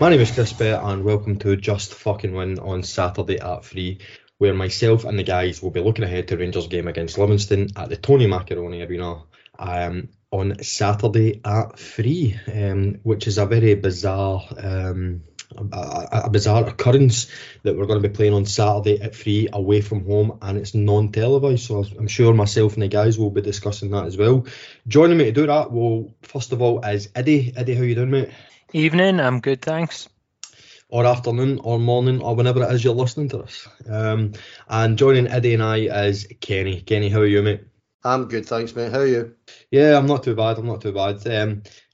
My name is Chris Bett and welcome to Just Fucking Win on Saturday at 3, where myself and the guys will be looking ahead to Rangers game against Livingston at the Tony Macaroni Arena on Saturday at 3, which is a very bizarre a bizarre occurrence that we're going to be playing on Saturday at 3 away from home, and it's non-televised, so I'm sure myself and the guys will be discussing that as well. Joining me to do that, well, first of all, is Iddy. Iddy, how you doing, mate? Evening, I'm good, thanks. Or afternoon, or morning, or whenever it is you're listening to us. And joining Iddy and I is Kenny. Kenny, how are you, mate? I'm good, thanks, mate. How are you? Yeah, I'm not too bad.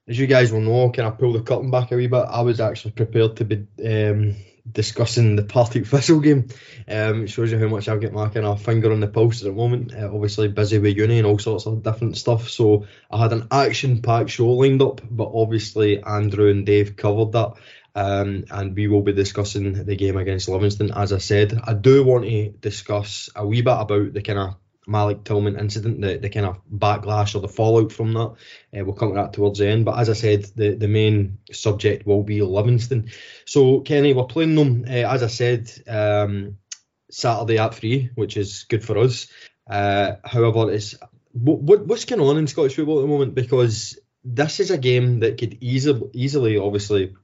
As you guys will know, can I pull the curtain back a wee bit? I was actually prepared to be discussing the Partick Thistle game. It shows you how much I've got my kind of finger on the pulse at the moment. Obviously busy with uni and all sorts of different stuff, so I had an action-packed show lined up, but obviously Andrew and Dave covered that, and we will be discussing the game against Livingston. As I said, I do want to discuss a wee bit about the kind of Malik Tillman incident, the kind of backlash or the fallout from that. We'll come to that towards the end, but as I said, the main subject will be Livingston. So Kenny, we're playing them, as I said, Saturday at 3, which is good for us. However, it's what's going on in Scottish football at the moment, because this is a game that could easily obviously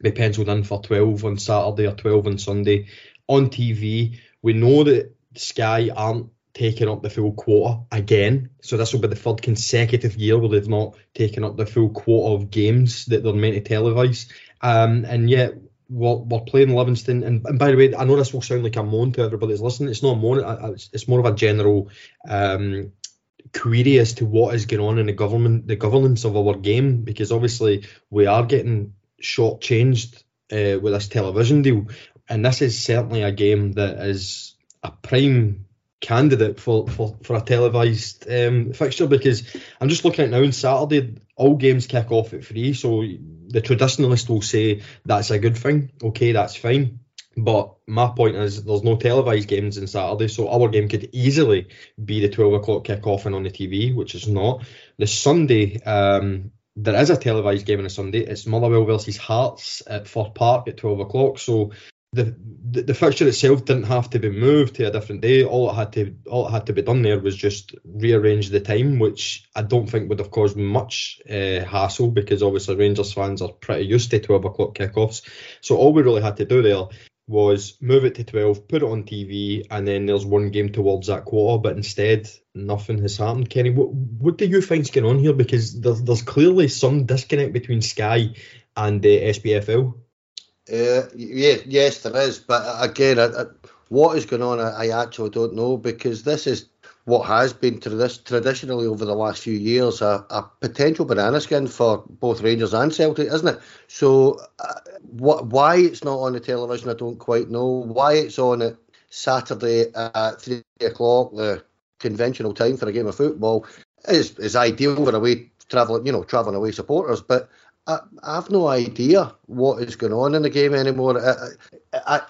be penciled in for 12 on Saturday or 12 on Sunday on TV. We know that Sky aren't taking up the full quota again, so this will be the third consecutive year where they've not taken up the full quota of games that they're meant to televise, and yet we're playing Livingston, and by the way, I know this will sound like a moan to everybody that's listening, it's not a moan, it's more of a general query as to what is going on in the governance of our game, because obviously we are getting shortchanged with this television deal, and this is certainly a game that is a prime candidate for a televised fixture, because I'm just looking at now on Saturday, all games kick off at 3, so the traditionalist will say that's a good thing, okay, that's fine, but my point is there's no televised games on Saturday, so our game could easily be the 12 o'clock kick-off and on the TV, which is not. The Sunday, there is a televised game on a Sunday, it's Motherwell versus Hearts at Fir Park at 12 o'clock, so the fixture itself didn't have to be moved to a different day. All it had to be done there was just rearrange the time, which I don't think would have caused much hassle, because obviously Rangers fans are pretty used to 12 o'clock kickoffs. So all we really had to do there was move it to 12, put it on TV, and then there's one game towards that quarter, but instead nothing has happened. Kenny, what do you think's going on here? Because there's clearly some disconnect between Sky and the SPFL. Yes, there is. But again, what is going on, I actually don't know, because this is what has been traditionally over the last few years a potential banana skin for both Rangers and Celtic, isn't it? So why it's not on the television, I don't quite know. Why it's on at Saturday at 3 o'clock, the conventional time for a game of football, is ideal for away travelling away supporters, but I've no idea what is going on in the game anymore.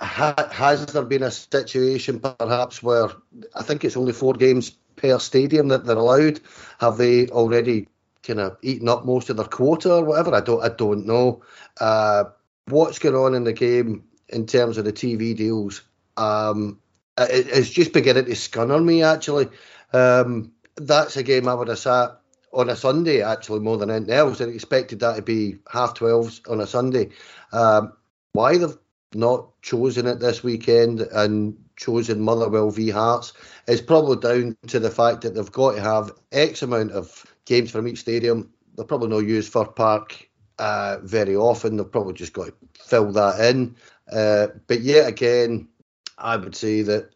Has there been a situation perhaps where I think it's only 4 games per stadium that they're allowed? Have they already kind of eaten up most of their quota or whatever? I don't know. What's going on in the game in terms of the TV deals? It's just beginning to scunner me, actually. That's a game I would have sat on a Sunday, actually, more than anything else. I expected that to be 12:30 on a Sunday. Why they've not chosen it this weekend and chosen Motherwell v Hearts is probably down to the fact that they've got to have X amount of games from each stadium. They'll probably not use Fir Park very often. They've probably just got to fill that in. But yet again, I would say that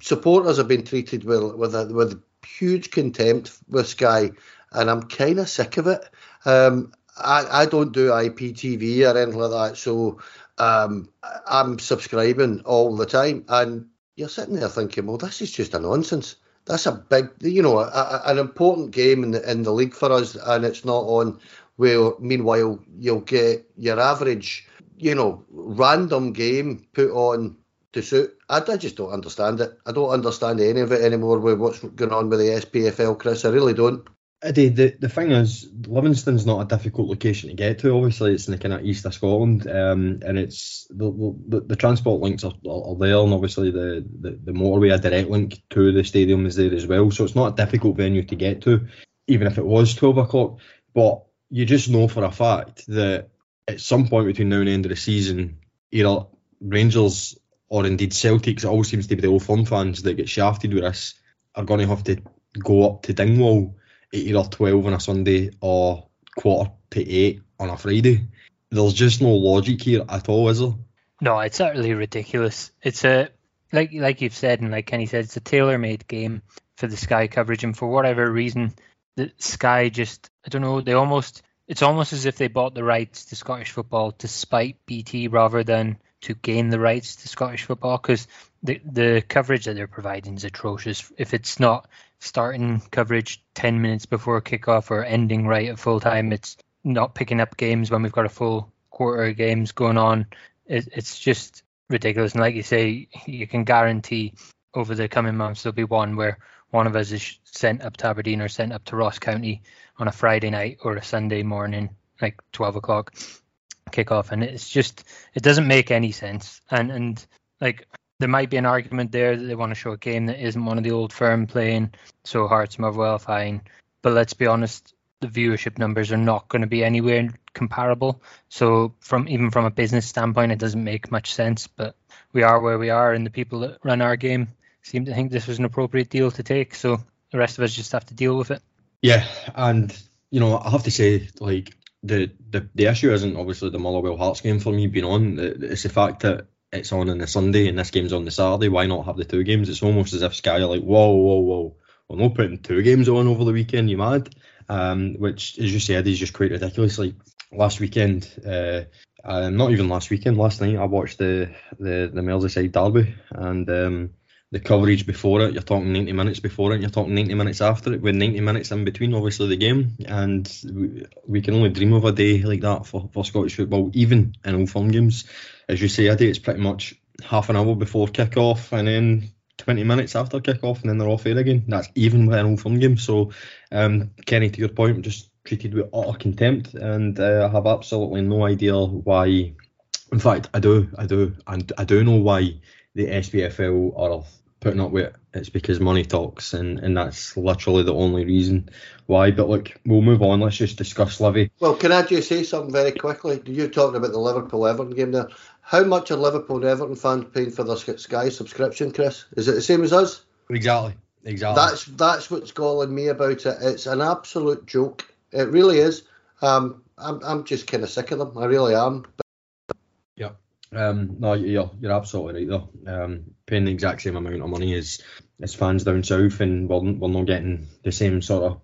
supporters have been treated with huge contempt with Sky, and I'm kind of sick of it. I don't do IPTV or anything like that, so I'm subscribing all the time, and you're sitting there thinking, well, this is just a nonsense. That's a big, an important game in the league for us, and it's not on. Well, meanwhile, you'll get your average, random game put on to suit. I just don't understand it. I don't understand any of it anymore with what's going on with the SPFL, Chris. I really don't. Iddy, the thing is, Livingston's not a difficult location to get to. Obviously, it's in the kind of east of Scotland, and it's the transport links are there, and obviously the motorway, a direct link to the stadium, is there as well. So it's not a difficult venue to get to, even if it was 12 o'clock. But you just know for a fact that at some point between now and the end of the season, either Rangers or indeed Celtics, it all seems to be the old firm fans that get shafted with this, are going to have to go up to Dingwall at either 12 on a Sunday or 7:45 on a Friday. There's just no logic here at all, is there? No, it's utterly ridiculous. It's a, like you've said and like Kenny said, it's a tailor-made game for the Sky coverage, and for whatever reason, the Sky just, I don't know, they almost, it's almost as if they bought the rights to Scottish football to spite BT rather than to gain the rights to Scottish football, because the coverage that they're providing is atrocious. If it's not starting coverage 10 minutes before kickoff or ending right at full time, it's not picking up games when we've got a full quarter of games going on. It's just ridiculous. And like you say, you can guarantee over the coming months there'll be one where one of us is sent up to Aberdeen or sent up to Ross County on a Friday night or a Sunday morning, like 12 o'clock kickoff, and it's just, it doesn't make any sense. And like, there might be an argument there that they want to show a game that isn't one of the old firm playing, so Hearts, Motherwell, fine. But let's be honest, the viewership numbers are not going to be anywhere comparable. So from a business standpoint, it doesn't make much sense. But we are where we are, and the people that run our game seem to think this was an appropriate deal to take. So the rest of us just have to deal with it. Yeah, and you know, I have to say, like, the issue isn't obviously the Motherwell Hearts game for me being on. It's the fact that it's on the Sunday and this game's on the Saturday. Why not have the two games? It's almost as if Sky are like, whoa, we're not putting two games on over the weekend, you mad? Which, as you said, is just quite ridiculous. Like last weekend, not even last weekend, last night I watched the Merseyside derby, and the coverage before it, you're talking 90 minutes before it, and you're talking 90 minutes after it, with 90 minutes in between, obviously, the game. And we can only dream of a day like that for Scottish football, even in Old Firm games. As you say, Iddy, it's pretty much half an hour before kick-off and then 20 minutes after kick-off, and then they're off air again. That's even with an Old Firm game. So, Kenny, to your point, just treated with utter contempt, and I have absolutely no idea why. In fact, I do. And I do know why the SPFL are putting up with it. It's because money talks, and that's literally the only reason why. But look, we'll move on. Let's just discuss Livy. Well, can I just say something very quickly? You're talking about the Liverpool-Everton game there. How much are Liverpool and Everton fans paying for their Sky subscription, Chris? Is it the same as us? Exactly. That's what's galling me about it. It's an absolute joke. It really is. I'm just kind of sick of them. I really am. Yeah. No, you're absolutely right though. Paying the exact same amount of money as fans down south, and we're not getting the same sort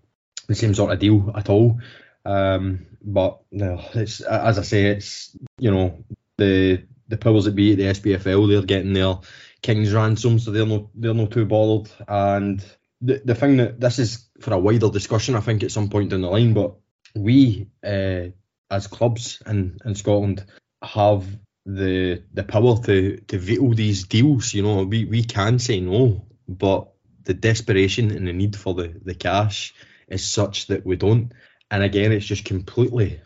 of deal at all. But no, it's, as I say, it's, you know, the powers that be at the SPFL, they're getting their king's ransom, so they're not too bothered. And the thing that this is for a wider discussion, I think, at some point down the line. But we as clubs in Scotland have the power to veto these deals. You know, we can say no, but the desperation and the need for the cash is such that we don't. And again, it's just completely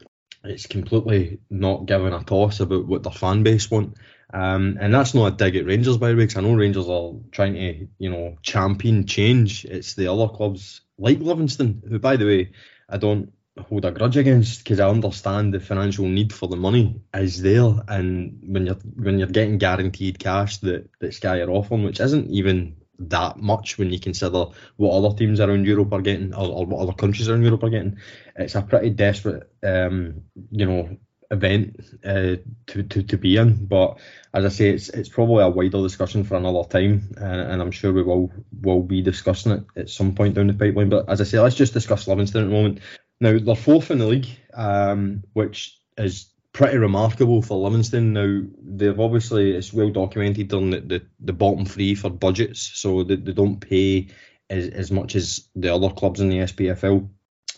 not giving a toss about what their fan base want. And that's not a dig at Rangers, by the way, because I know Rangers are trying to, you know, champion change. It's the other clubs like Livingston, who, by the way, I don't hold a grudge against, because I understand the financial need for the money is there, and when you're getting guaranteed cash that Sky are offering, which isn't even that much when you consider what other teams around Europe are getting, or what other countries around Europe are getting, it's a pretty desperate event to be in. But as I say, it's probably a wider discussion for another time, and I'm sure we will be discussing it at some point down the pipeline. But as I say, let's just discuss Livingston at the moment. Now, they're fourth in the league, which is pretty remarkable for Livingston. Now, they've obviously, it's well documented on the bottom three for budgets, so they don't pay as much as the other clubs in the SPFL,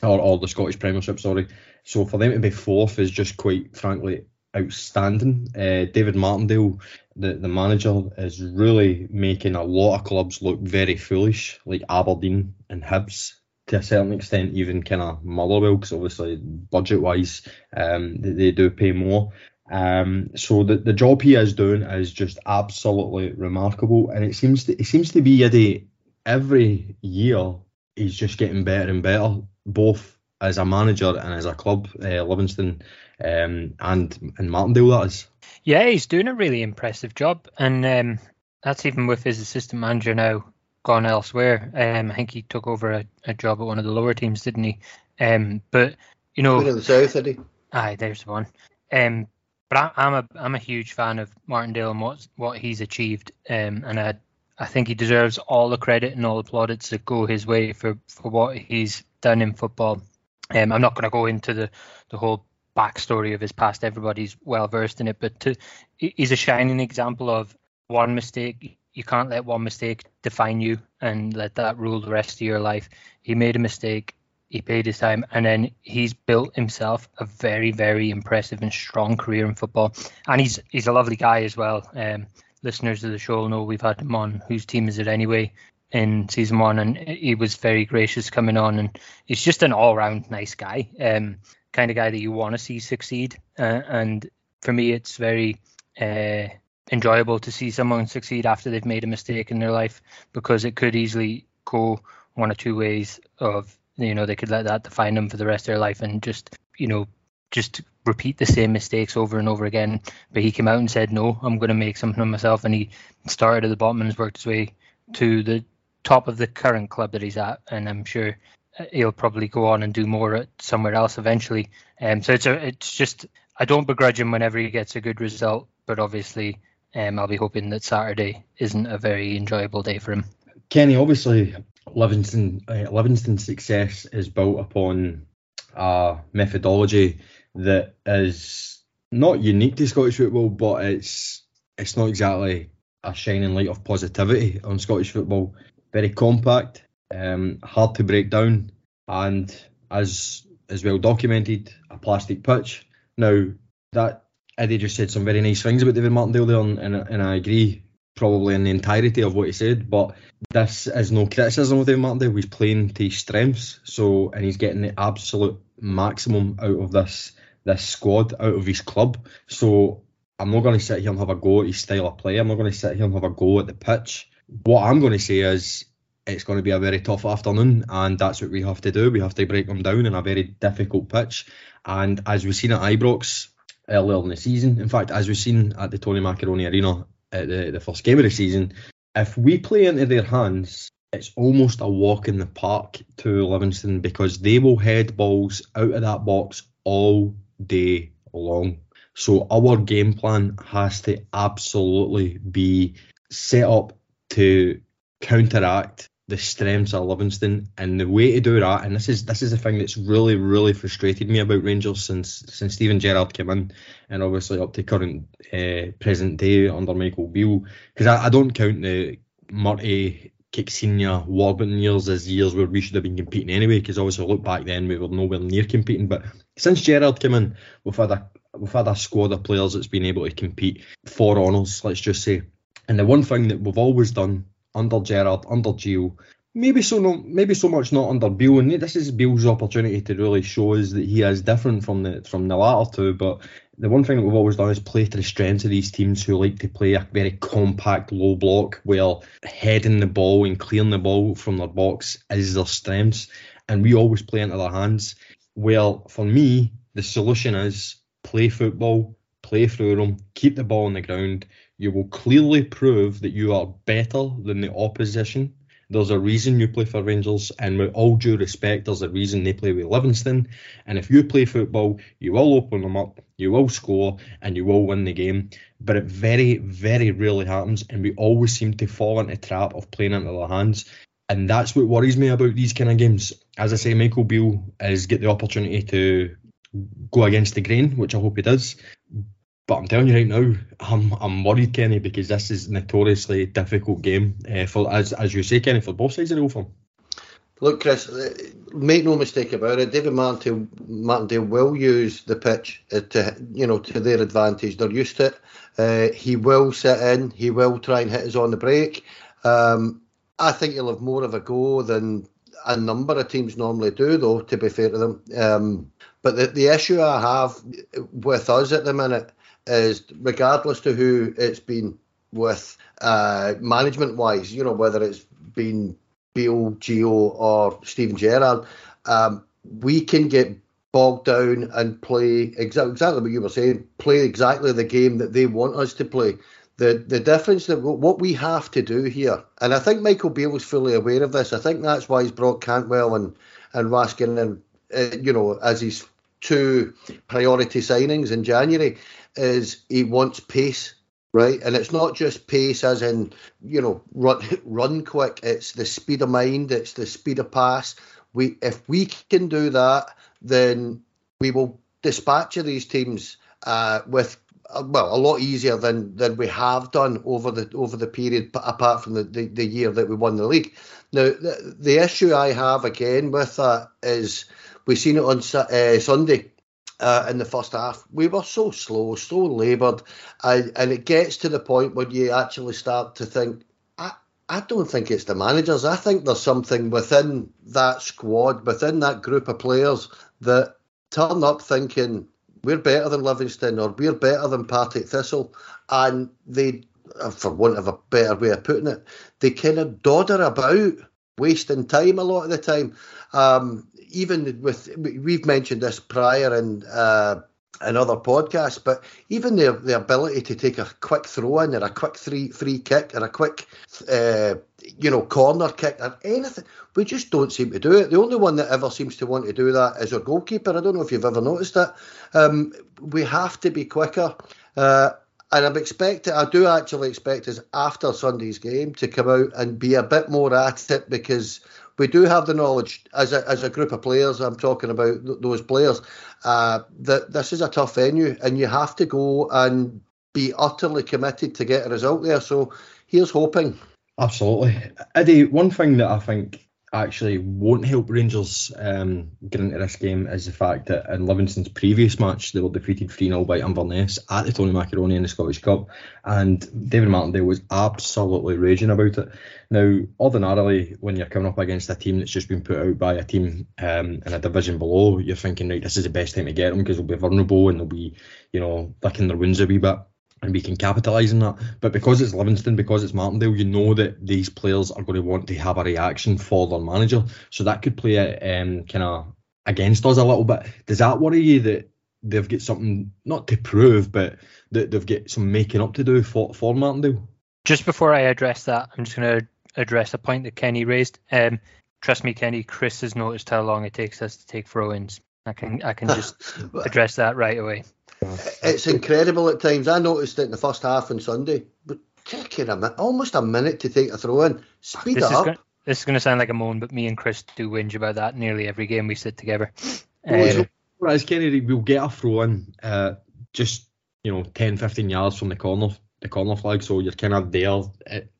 or the Scottish Premiership, sorry. So for them to be fourth is just quite frankly outstanding. David Martindale, the manager, is really making a lot of clubs look very foolish, like Aberdeen and Hibs. to a certain extent, even kind of Motherwell, because obviously budget-wise, they do pay more. So the job he is doing is just absolutely remarkable, and it seems to be Iddy every year. He's just getting better and better, both as a manager and as a club, Livingston and Martindale, that is. Yeah, he's doing a really impressive job, and that's even with his assistant manager now gone elsewhere. I think he took over a job at one of the lower teams, didn't he? But you know, in the south, did he? Aye, there's the one. But I'm a huge fan of Martindale and what he's achieved, and I think he deserves all the credit and all the plaudits that go his way for what he's done in football. I'm not going to go into the whole backstory of his past. Everybody's well versed in it, but he's a shining example of one mistake. You can't let one mistake define you and let that rule the rest of your life. He made a mistake. He paid his time, and then he's built himself a very, very impressive and strong career in football. And he's a lovely guy as well. Listeners of the show know we've had him on Whose Team Is It Anyway in season one, and he was very gracious coming on, and he's just an all-round nice guy, kind of guy that you want to see succeed, and for me it's very enjoyable to see someone succeed after they've made a mistake in their life, because it could easily go one or two ways of, you know, they could let that define them for the rest of their life and just, you know, just repeat the same mistakes over and over again. But he came out and said, no, I'm going to make something of myself, and he started at the bottom and has worked his way to the top of the current club that he's at, and I'm sure he'll probably go on and do more at somewhere else eventually. So it's just I don't begrudge him whenever he gets a good result, but obviously I'll be hoping that Saturday isn't a very enjoyable day for him. Kenny, obviously Livingston's success is built upon a methodology that is not unique to Scottish football, but it's not exactly a shining light of positivity on Scottish football. Very compact, hard to break down, and as is well documented, a plastic pitch. Now, that Iddy just said some very nice things about David Martindale there, and I agree probably in the entirety of what he said, but this is no criticism of David Martindale. He's playing to his strengths, and he's getting the absolute maximum out of this squad, out of his club. So I'm not going to sit here and have a go at his style of play. I'm not going to sit here and have a go at the pitch. What I'm going to say is it's going to be a very tough afternoon, and that's what we have to do. We have to break them down in a very difficult pitch. And as we've seen at Ibrox earlier in the season, in fact, as we've seen at the Tony Macaroni Arena at the first game of the season, if we play into their hands, it's almost a walk in the park to Livingston, because they will head balls out of that box all day long. So our game plan has to absolutely be set up to counteract the strengths of Livingston, and the way to do that, and this is the thing that's really, really frustrated me about Rangers since Steven Gerrard came in, and obviously up to current present day under Michael Beale, because I don't count the Murty, Senior Warburton years as years where we should have been competing anyway, because obviously look back then we were nowhere near competing. But since Gerrard came in, we've had a squad of players that's been able to compete for honours, let's just say. And the one thing that we've always done under Gerrard, under Gio, maybe so much not under Beale, and this is Beale's opportunity to really show us that he is different from the latter two, but the one thing that we've always done is play to the strengths of these teams who like to play a very compact low block where heading the ball and clearing the ball from their box is their strengths, and we always play into their hands. Well, for me, the solution is play football, play through them, keep the ball on the ground. You will clearly prove that you are better than the opposition. There's a reason you play for Rangers, and with all due respect, there's a reason they play with Livingston. And if you play football, you will open them up, you will score, and you will win the game. But it very, very rarely happens, and we always seem to fall into the trap of playing into their hands. And that's what worries me about these kind of games. As I say, Michael Beale has got the opportunity to go against the grain, which I hope he does. But I'm telling you right now, I'm worried, Kenny, because this is a notoriously difficult game for, as you say, Kenny, for both sides of the whole thing. Look, Chris, make no mistake about it. David Martindale will use the pitch to their advantage. They're used to it. He will sit in. He will try and hit us on the break. I think he'll have more of a go than a number of teams normally do, though, to be fair to them. But the issue I have with us at the minute is, regardless to who it's been with, management-wise, you know, whether it's been Beale, Gio or Steven Gerrard, we can get bogged down and play exactly what you were saying, play exactly the game that they want us to play. The difference that what we have to do here, and I think Michael Beale was fully aware of this. I think that's why he's brought Cantwell and Raskin and you know, as his two priority signings in January, is he wants pace, right? And it's not just pace as in, you know, run quick. It's the speed of mind. It's the speed of pass. If we can do that, then we will dispatch of these teams with, well, a lot easier than we have done over the period, apart from the year that we won the league. Now, the issue I have again with that is we've seen it on Sunday in the first half. We were so slow, so laboured, and it gets to the point where you actually start to think, I don't think it's the managers. I think there's something within that squad, within that group of players that turn up thinking we're better than Livingston or we're better than Partick Thistle, and they, for want of a better way of putting it, they kind of dodder about, wasting time a lot of the time. Even with, we've mentioned this prior in other podcasts, but even the ability to take a quick throw in or a quick free kick or a quick corner kick or anything, we just don't seem to do it. The only one that ever seems to want to do that is our goalkeeper. I don't know if you've ever noticed that. We have to be quicker, and I do actually expect us after Sunday's game to come out and be a bit more at it, because we do have the knowledge as a group of players. I'm talking about those players, that this is a tough venue and you have to go and be utterly committed to get a result there. So here's hoping. Absolutely. Iddy, one thing that I think actually won't help Rangers get into this game is the fact that in Livingston's previous match, they were defeated 3-0 by Inverness at the Tony Macaroni in the Scottish Cup, and David Martindale was absolutely raging about it. Now, ordinarily, when you're coming up against a team that's just been put out by a team in a division below, you're thinking, right, this is the best time to get them because they'll be vulnerable and they'll be, you know, licking their wounds a wee bit, and we can capitalise on that. But because it's Livingston, because it's Martindale, you know that these players are going to want to have a reaction for their manager. So that could play kind of against us a little bit. Does that worry you that they've got something, not to prove, but that they've got some making up to do for Martindale? Just before I address that, I'm just going to address a point that Kenny raised. Trust me, Kenny, Chris has noticed how long it takes us to take throw-ins. I can just address that right away. It's incredible at times. I noticed it in the first half on Sunday. But taking almost a minute to take a throw in. Speed this up. This is going to sound like a moan, but me and Chris do whinge about that nearly every game we sit together. Whereas Kennedy will get a throw in just 10-15 yards from the corner flag, so you're kind of there,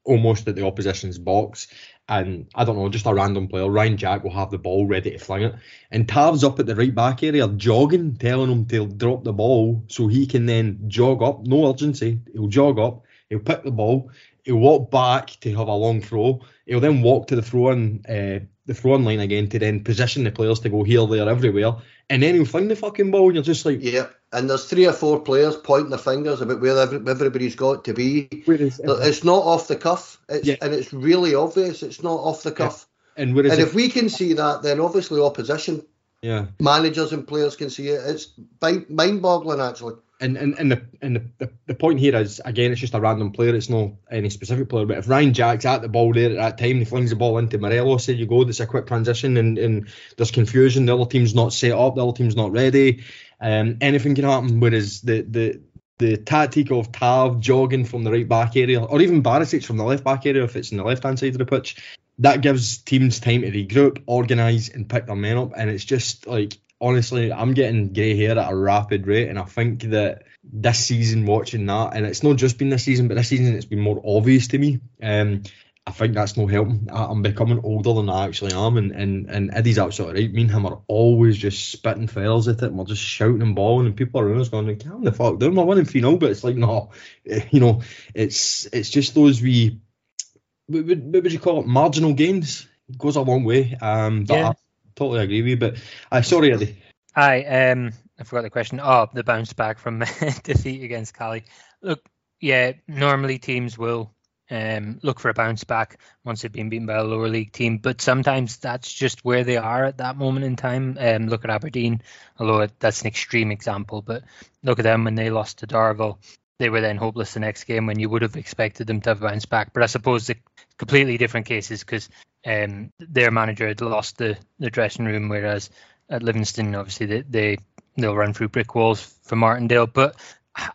almost at the opposition's box. And I don't know, just a random player, Ryan Jack, will have the ball ready to fling it, and Tav's up at the right back area jogging, telling him to drop the ball so he can then jog up. No urgency, he'll jog up, he'll pick the ball, he'll walk back to have a long throw, he'll then walk to the throw-in line again to then position the players to go here, there, everywhere, and then he'll fling the fucking ball, and you're just like... Yeah, and there's 3 or 4 players pointing their fingers about where everybody's got to be. It's not off the cuff, and it's really obvious it's not off the cuff. Yeah. And if we can see that, then obviously opposition managers and players can see it. It's mind-boggling, actually. And the point here is, again, it's just a random player, it's not any specific player, but if Ryan Jack's at the ball there at that time, he flings the ball into Morelos, there you go, there's a quick transition and there's confusion, the other team's not set up, the other team's not ready, anything can happen, whereas the tactic of Tav jogging from the right back area, or even Barisic from the left back area if it's on the left-hand side of the pitch, that gives teams time to regroup, organise and pick their men up, and it's just like... Honestly, I'm getting grey hair at a rapid rate, and I think that this season, watching that, and it's not just been this season, but this season it's been more obvious to me. I think that's no helping. I'm becoming older than I actually am, and Iddy's absolutely right. Me and him are always just spitting feathers at it, and we're just shouting and bawling, and people around us going, like, calm the fuck down, we're winning 3-0, but it's like, no, it's just those wee, what would you call it, marginal gains. goes a long way. But yeah. I totally agree with you. But sorry, Eddie. I forgot the question. Oh, the bounce back from defeat against Cali. Look, yeah, normally teams will look for a bounce back once they've been beaten by a lower league team, but sometimes that's just where they are at that moment in time. Look at Aberdeen, although that's an extreme example, but look at them when they lost to Darvel. They were then hopeless the next game when you would have expected them to have bounced back. But I suppose the completely different cases because their manager had lost the dressing room, whereas at Livingston, obviously, they'll run through brick walls for Martindale. But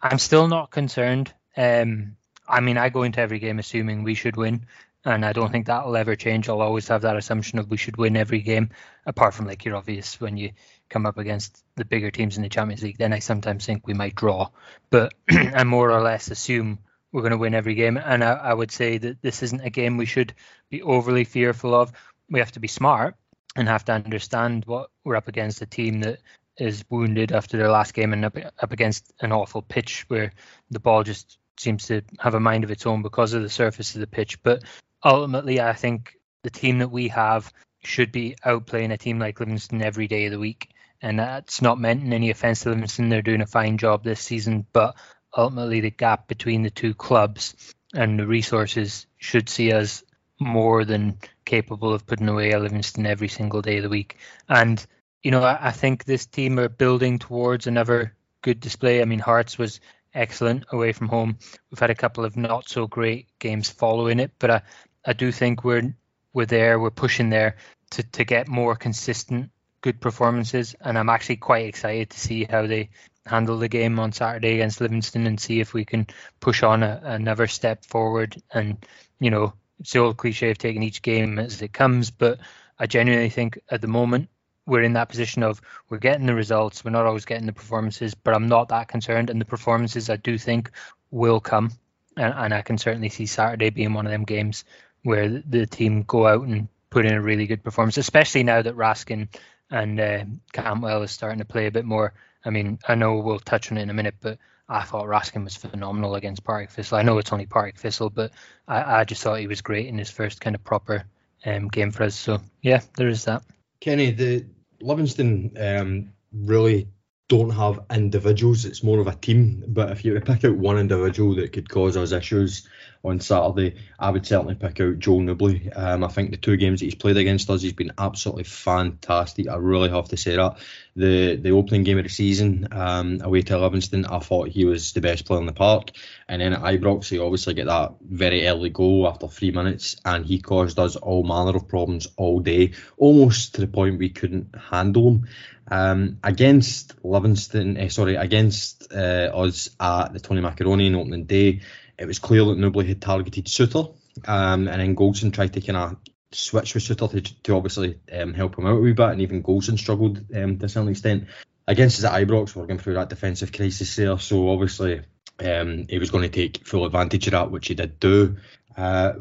I'm still not concerned. I mean, I go into every game assuming we should win, and I don't think that will ever change. I'll always have that assumption of we should win every game, apart from like your obvious when you come up against the bigger teams in the Champions League. Then I sometimes think we might draw, but I more or less assume we're going to win every game. And I would say that this isn't a game we should be overly fearful of. We have to be smart and have to understand what we're up against, a team that is wounded after their last game and up against an awful pitch where the ball just seems to have a mind of its own because of the surface of the pitch. But ultimately, I think the team that we have should be outplaying a team like Livingston every day of the week. And that's not meant in any offence to Livingston. They're doing a fine job this season. But ultimately, the gap between the two clubs and the resources should see us more than capable of putting away a Livingston every single day of the week. And, you know, I think this team are building towards another good display. I mean, Hearts was excellent away from home. We've had a couple of not so great games following it, but I do think we're there. We're pushing there to get more consistent good performances, and I'm actually quite excited to see how they handle the game on Saturday against Livingston and see if we can push on another step forward. And, you know, it's the old cliche of taking each game as it comes, but I genuinely think at the moment we're in that position of we're getting the results, we're not always getting the performances, but I'm not that concerned, and the performances I do think will come, and I can certainly see Saturday being one of them games where the team go out and put in a really good performance, especially now that Raskin and Cantwell is starting to play a bit more. I mean, I know we'll touch on it in a minute, but I thought Raskin was phenomenal against Partick Thistle. I know it's only Partick Thistle, but I just thought he was great in his first kind of proper game for us. So, yeah, there is that. Kenny, the Livingston really don't have individuals. It's more of a team. But if you were to pick out one individual that could cause us issues on Saturday, I would certainly pick out Joel Newbury. I think the two games that he's played against us, he's been absolutely fantastic. I really have to say that. The opening game of the season, away to Livingston, I thought he was the best player in the park. And then at Ibrox, he obviously got that very early goal after 3 minutes, and he caused us all manner of problems all day, almost to the point we couldn't handle him. Against Livingston, against us at the Tony Macaroni on opening day, it was clear that Newbury had targeted Souttar, and then Goldson tried to kind of switch with Souttar to obviously help him out a wee bit, and even Goldson struggled to a certain extent. Against us at Ibrox, we're going through that defensive crisis there, so obviously he was going to take full advantage of that, which he did do. Now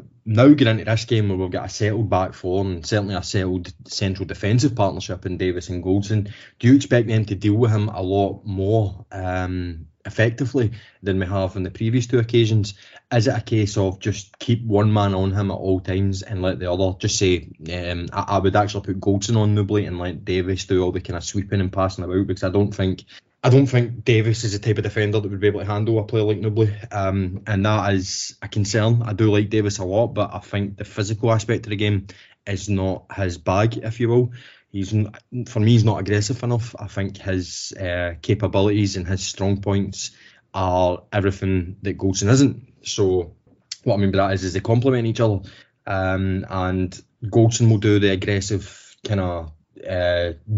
getting into this game where we've got a settled back four and certainly a settled central defensive partnership in Davis and Goldson, do you expect them to deal with him a lot more effectively than we have on the previous two occasions? Is it a case of just keep one man on him at all times and let the other just say, I would actually put Goldson on Newbury and let Davis do all the kind of sweeping and passing about, because I don't think Davis is the type of defender that would be able to handle a player like Newbury, and that is a concern. I do like Davis a lot, but I think the physical aspect of the game is not his bag, if you will. For me, he's not aggressive enough. I think his capabilities and his strong points are everything that Goldson isn't. So what I mean by that is they complement each other, and Goldson will do the aggressive kind of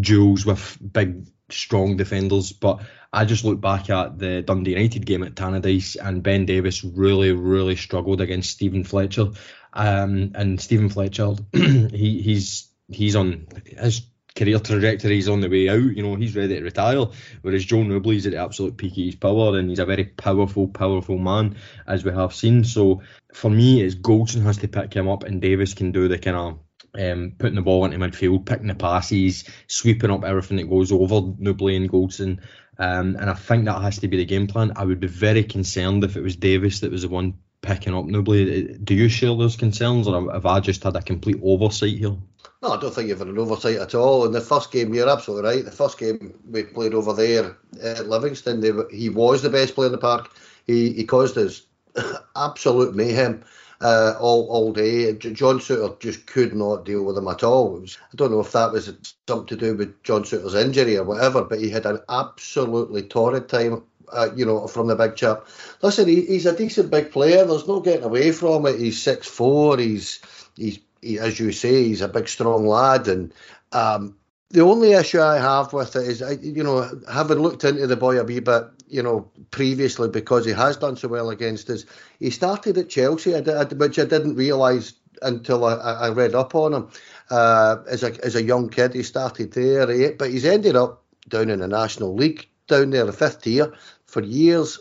duels with big, strong defenders, but I just look back at the Dundee United game at Tannadice, and Ben Davis really, really struggled against Stephen Fletcher. And Stephen Fletcher, he's on his career trajectory, he's on the way out, you know, he's ready to retire, whereas Joel Newbury's at the absolute peak of his power, and he's a very powerful man, as we have seen. So for me, it's Goldson has to pick him up, and Davis can do the kind of putting the ball into midfield, picking the passes, sweeping up everything that goes over Newbury and Goldson, and I think that has to be the game plan. I would be very concerned if it was Davis that was the one picking up nobly. Do you share those concerns, or have I just had a complete oversight here? No, I don't think you've had an oversight at all. In the first game, you're absolutely right. The first game we played over there at Livingston, he was the best player in the park. He caused us absolute mayhem all day. John Souttar just could not deal with him at all. I don't know if that was something to do with John Souttar's injury or whatever, but he had an absolutely torrid time, from the big chap. Listen, he's a decent big player. There's no getting away from it. He's 6'4". He, as you say, he's a big, strong lad, and the only issue I have with it is, having looked into the boy a wee bit, previously, because he has done so well against us. He started at Chelsea, which I didn't realise until I read up on him. As a young kid, he started there, but he's ended up down in the National League, down there, the fifth tier, for years.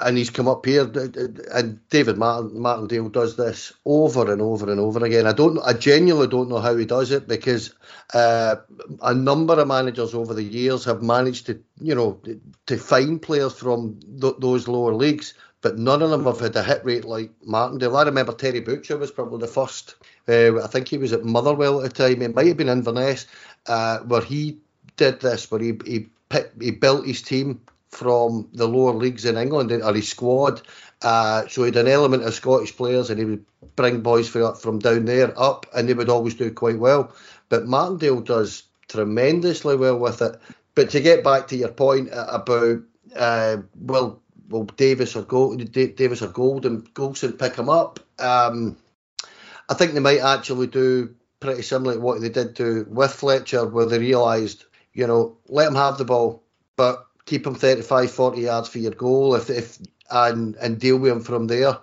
And he's come up here, and David Martindale does this over and over and over again. I genuinely don't know how he does it, because a number of managers over the years have managed to find players from those lower leagues, but none of them have had a hit rate like Martindale. I remember Terry Butcher was probably the first. I think he was at Motherwell at the time. It might have been Inverness, where he did this, where he built his team from the lower leagues in England, or his squad, so he had an element of Scottish players, and he would bring boys from down there up, and they would always do quite well. But Martindale does tremendously well with it. But to get back to your point about Davis or Goldson pick him up, I think they might actually do pretty similar to what they did to with Fletcher, where they realised, let him have the ball, but keep him 35, 40 yards for your goal, and deal with him from there.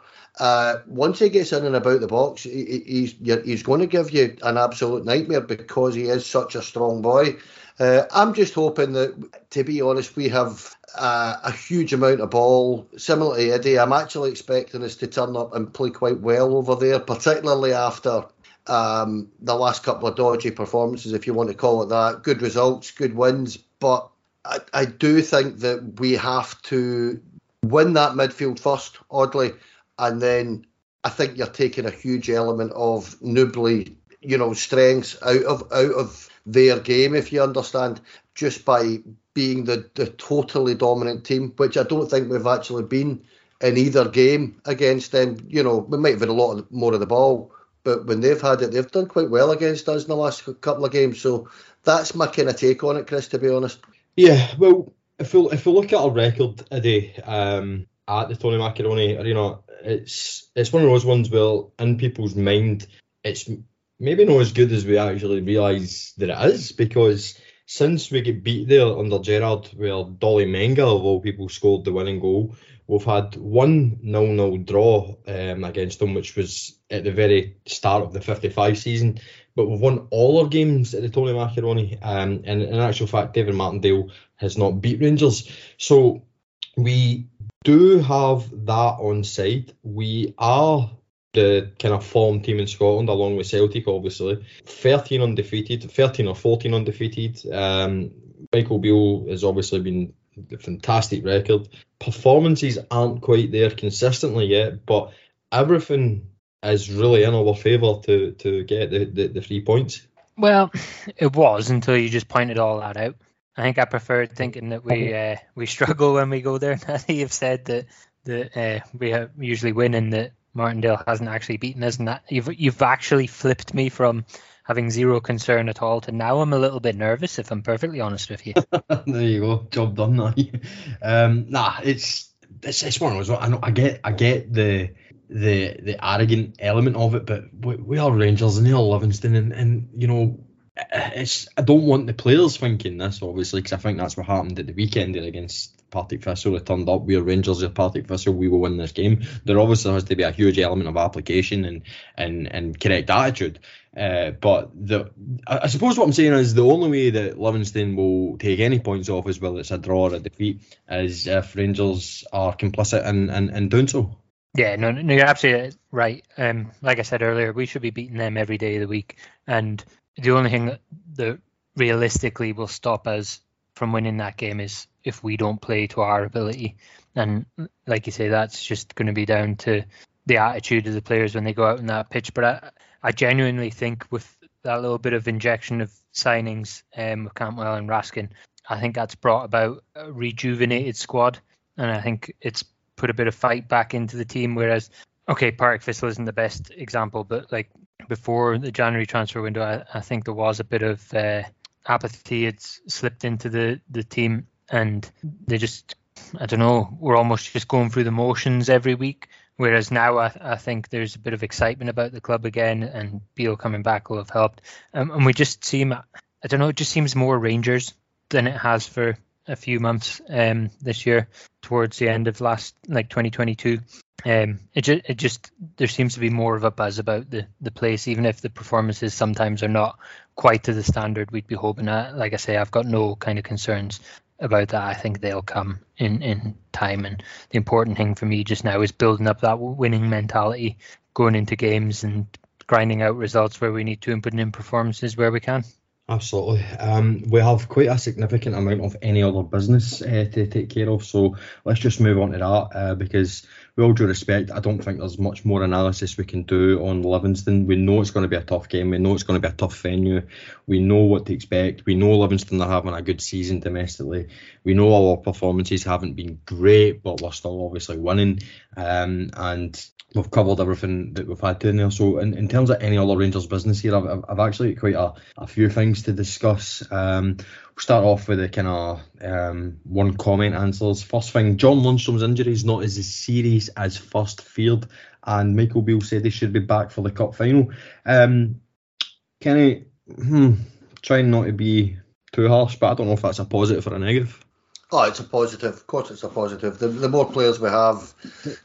Once he gets in and about the box, he's going to give you an absolute nightmare, because he is such a strong boy. I'm just hoping that, to be honest, we have a huge amount of ball. Similar to Iddy, I'm actually expecting us to turn up and play quite well over there, particularly after the last couple of dodgy performances, if you want to call it that. Good results, good wins, but I do think that we have to win that midfield first, oddly, and then I think you're taking a huge element of Newbury, strengths out of their game, if you understand, just by being the totally dominant team, which I don't think we've actually been in either game against them. We might have had a lot more of the ball, but when they've had it, they've done quite well against us in the last couple of games. So that's my kind of take on it, Chris, to be honest. Yeah, well, if we look at our record today at the Tony Macaroni Arena, it's one of those ones where, in people's mind, it's maybe not as good as we actually realise that it is, because since we get beat there under Gerrard, where Dolly Menga, of all people, scored the winning goal, we've had one 0-0 draw against them, which was at the very start of the 55 season. But we've won all our games at the Tony Macaroni. And in actual fact, David Martindale has not beat Rangers. So we do have that on side. We are the kind of form team in Scotland, along with Celtic, obviously. 13 or 14 undefeated. Michael Beale has obviously been a fantastic record. Performances aren't quite there consistently yet, but everything is really in our favour to get the 3 points. Well, it was until you just pointed all that out. I think I preferred thinking that we struggle when we go there. Now that you've said that we usually win and that Martindale hasn't actually beaten us, and that you've actually flipped me from having zero concern at all to now I'm a little bit nervous, if I'm perfectly honest with you. There you go, job done now. It's one of those. I get the arrogant element of it, but we are Rangers and they are Livingston, and I don't want the players thinking this, obviously, because I think that's what happened at the weekend against Partick Thistle. They turned up, we are Rangers, you're Partick Thistle, we will win this game. There obviously has to be a huge element of application and correct attitude. But I suppose what I'm saying is the only way that Livingston will take any points off is whether it's a draw or a defeat, is if Rangers are complicit in doing so. Yeah, no, you're absolutely right. Like I said earlier, we should be beating them every day of the week. And the only thing that realistically will stop us from winning that game is if we don't play to our ability. And like you say, that's just going to be down to the attitude of the players when they go out on that pitch. But I genuinely think with that little bit of injection of signings with Cantwell and Raskin, I think that's brought about a rejuvenated squad. And I think it's put a bit of fight back into the team. Whereas, okay, Partick Thistle isn't the best example, but like before the January transfer window, I think there was a bit of apathy. It's slipped into the team, and they just, I don't know, we're almost just going through the motions every week. Whereas now I think there's a bit of excitement about the club again, and Beale coming back will have helped. And we just seem, I don't know, it just seems more Rangers than it has for a few months this year, towards the end of last, like 2022. It just there seems to be more of a buzz about the place, even if the performances sometimes are not quite to the standard we'd be hoping at. Like I say, I've got no kind of concerns about that. I think they'll come in time, and the important thing for me just now is building up that winning mentality, going into games and grinding out results where we need to and putting in performances where we can. Absolutely. We have quite a significant amount of any other business to take care of, so let's just move on to that because with all due respect, I don't think there's much more analysis we can do on Livingston. We know it's going to be a tough game. We know it's going to be a tough venue. We know what to expect. We know Livingston are having a good season domestically. We know our performances haven't been great, but we're still obviously winning, and we've covered everything that we've had to in there. So in terms of any other Rangers business here, I've actually got quite a few things to discuss. We'll start off with the kind of one comment answers. First thing, John Lundstrom's injury is not as serious as first feared, and Michael Beale said he should be back for the cup final. Kenny, trying not to be too harsh, but I don't know if that's a positive or a negative. Oh, it's a positive. Of course it's a positive. The more players we have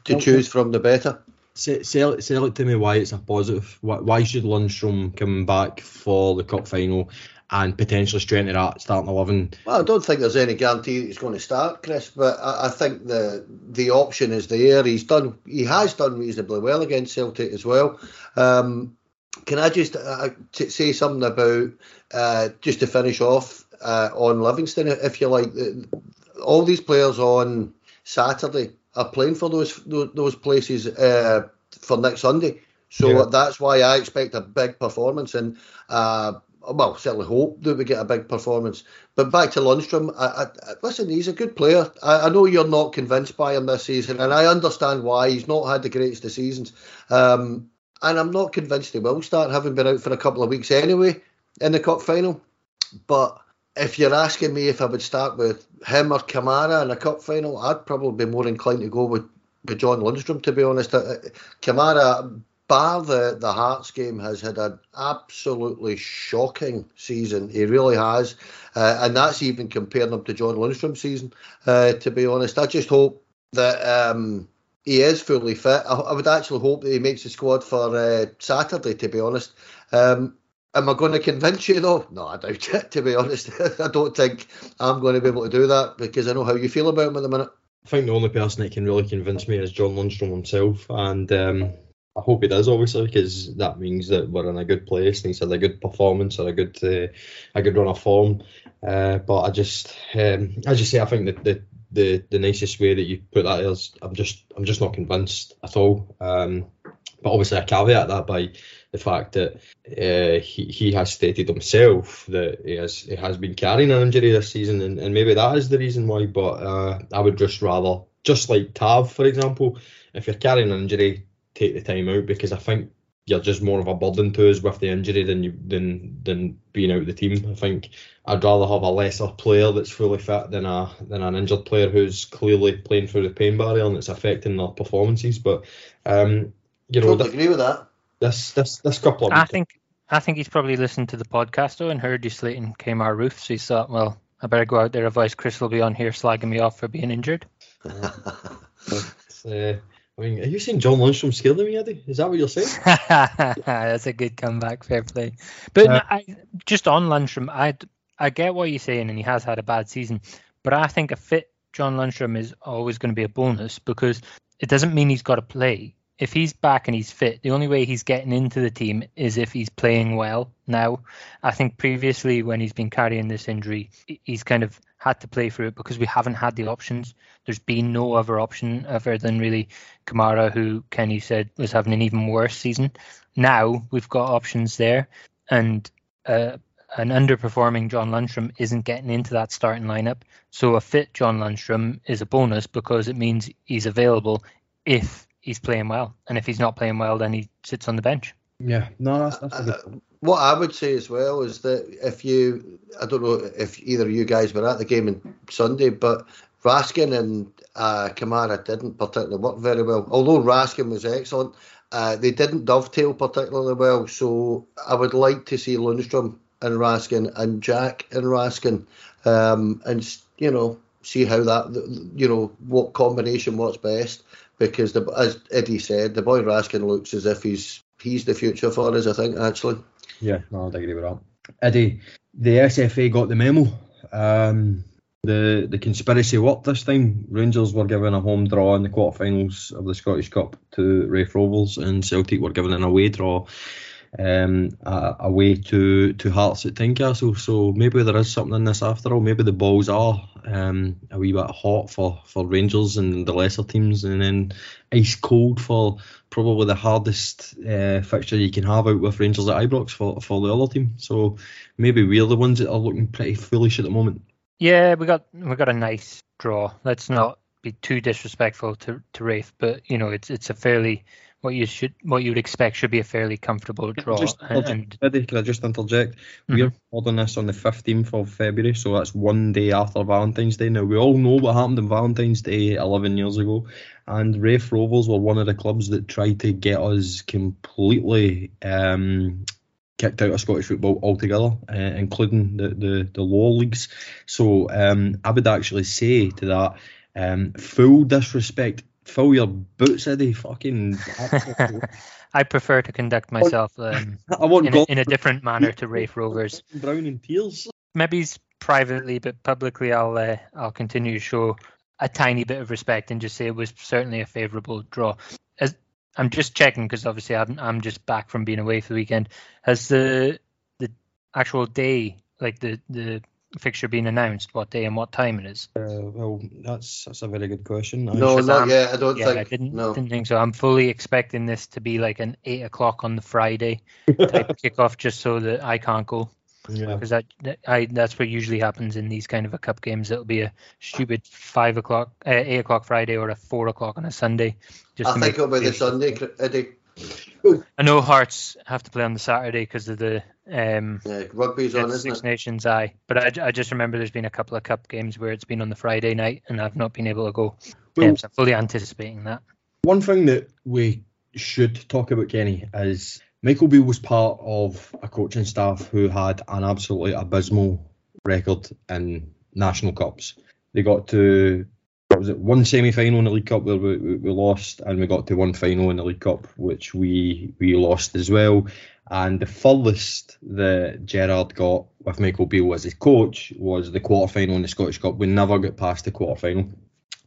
to choose from, the better. Sell it to me why it's a positive. Why should Lundstrom come back for the cup final and potentially strengthen that starting 11? Well, I don't think there's any guarantee that he's going to start, Chris, but I think the option is there. He has done reasonably well against Celtic as well. Can I just say something about just to finish off on Livingston, if you like? All these players on Saturday are playing for those places for next Sunday, so yeah. That's why I expect a big performance, and well, certainly hope that we get a big performance. But back to Lundstrom, listen, he's a good player. I know you're not convinced by him this season, and I understand why. He's not had the greatest of seasons, and I'm not convinced he will start, having been out for a couple of weeks anyway in the cup final. But if you're asking me if I would start with him or Kamara in a cup final, I'd probably be more inclined to go with John Lundstrom, to be honest. Kamara, bar the Hearts game, has had an absolutely shocking season. He really has. And that's even comparing him to John Lundstrom's season, to be honest. I just hope that he is fully fit. I would actually hope that he makes the squad for Saturday, to be honest. Am I going to convince you though? No, I doubt it, to be honest. I don't think I'm going to be able to do that, because I know how you feel about him at the minute. I think the only person that can really convince me is John Lundstrom himself, and I hope he does, obviously, because that means that we're in a good place and he's had a good performance or a good run of form. But I just, as you say, I think that the nicest way that you put that is I'm just not convinced at all. But obviously I caveat that by the fact that he has stated himself that he has been carrying an injury this season, and maybe that is the reason why. But I would just rather, just like Tav, for example, if you're carrying an injury, take the time out, because I think you're just more of a burden to us with the injury than being out of the team. I think I'd rather have a lesser player that's fully fit than an injured player who's clearly playing through the pain barrier and it's affecting their performances. But you know, I agree with that. This couple of weeks. I think he's probably listened to the podcast though and heard you slating Kamar Roof, so he thought, well, I better go out there, otherwise Chris will be on here slagging me off for being injured. I mean, are you saying John Lundstrom scared of me, Iddy? Is that what you're saying? That's a good comeback, fair play. But just on Lundstrom, I get what you're saying, and he has had a bad season, but I think a fit John Lundstrom is always going to be a bonus, because it doesn't mean he's got to play. If he's back and he's fit, the only way he's getting into the team is if he's playing well now. I think previously when he's been carrying this injury, he's kind of had to play through it because we haven't had the options. There's been no other option other than really Kamara, who Kenny said was having an even worse season. Now we've got options there, and an underperforming John Lundstrom isn't getting into that starting lineup. So a fit John Lundstrom is a bonus because it means he's available if he's playing well. And if he's not playing well, then he sits on the bench. Yeah, no, that's a good point. What I would say as well is that if you, I don't know if either of you guys were at the game on Sunday, but Raskin and Kamara didn't particularly work very well. Although Raskin was excellent, they didn't dovetail particularly well. So I would like to see Lundstrom and Raskin and Jack and Raskin, and you know, see how that, you know, what combination works best. Because the, as Iddy said, the boy Raskin looks as if he's the future for us, I think, actually. Yeah, no, I'd agree with that. Iddy, the SFA got the memo. The conspiracy worked this time. Rangers were given a home draw in the quarterfinals of the Scottish Cup to Raith Rovers, and Celtic were given an away draw away to Hearts at Tynecastle. So maybe there is something in this after all. Maybe the balls are a wee bit hot for Rangers and the lesser teams, and then ice cold for probably the hardest fixture you can have out with Rangers at Ibrox for the other team. So maybe we're the ones that are looking pretty foolish at the moment. Yeah, we got a nice draw. Let's not be too disrespectful to Raith, but you know, it's a fairly, what you'd expect should be a fairly comfortable draw. Can I just interject? Mm-hmm. We're recording this on the 15th of February, so that's one day after Valentine's Day. Now, we all know what happened on Valentine's Day 11 years ago, and Raith Rovers were one of the clubs that tried to get us completely kicked out of Scottish football altogether, including the lower leagues. So I would actually say to that, full disrespect, fill your boots, Eddie. Fucking. I prefer to conduct myself in a different manner to Raith Rovers. Brown and Peels. Maybe privately, but publicly, I'll continue to show a tiny bit of respect and just say it was certainly a favourable draw. As I'm just checking, because obviously I'm just back from being away for the weekend. Has the actual day, like the fixture being announced, what day and what time it is? Well, that's a very good question. No, not yet. I don't think. I didn't think so. I'm fully expecting this to be like an 8:00 on the Friday type kickoff, just so that I can't go. Yeah. Because that's what usually happens in these kind of a cup games. It'll be a stupid 5:00, 8:00 Friday, or a 4:00 on a Sunday. I think it'll be the Sunday, Eddie. I know Hearts have to play on the Saturday because of the rugby's on, isn't it? Six Nations, aye. But I just remember there's been a couple of cup games where it's been on the Friday night and I've not been able to go. Well, so I'm fully anticipating that. One thing that we should talk about, Kenny, is Michael Beale was part of a coaching staff who had an absolutely abysmal record in national cups. They got to one semi-final in the League Cup where we lost, and we got to one final in the League Cup which we lost as well. And the furthest that Gerrard got with Michael Beale as his coach was the quarter-final in the Scottish Cup. We never got past the quarter-final.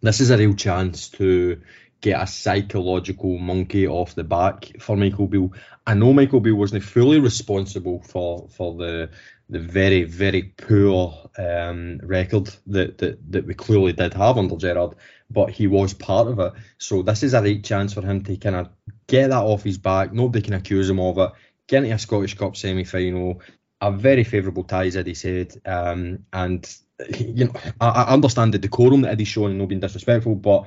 This is a real chance to get a psychological monkey off the back for Michael Beale. I know Michael Beale wasn't fully responsible for the very, very poor record that we clearly did have under Gerrard, but he was part of it. So this is a right chance for him to kind of get that off his back. Nobody can accuse him of it. Get into a Scottish Cup semi-final, a very favourable tie, as Eddie said, and you know, I understand the decorum that Eddie's showing and not being disrespectful, but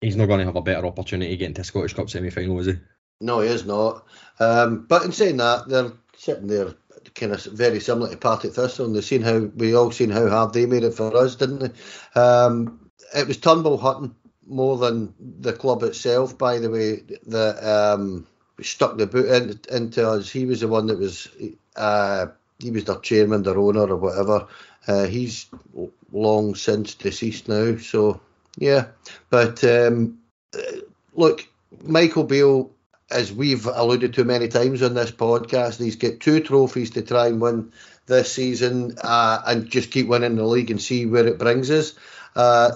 he's not going to have a better opportunity to get into a Scottish Cup semi-final, is he? No, he is not. But in saying that, they're sitting there kind of very similar to Partick Thistle, and we all seen how hard they made it for us, didn't they? It was Turnbull Hutton more than the club itself, by the way, that stuck the boot into us. He was the one that was he was their chairman, their owner, or whatever. He's long since deceased now, so yeah. But look, Michael Beale, as we've alluded to many times on this podcast, he's got 2 trophies to try and win this season, and just keep winning the league and see where it brings us.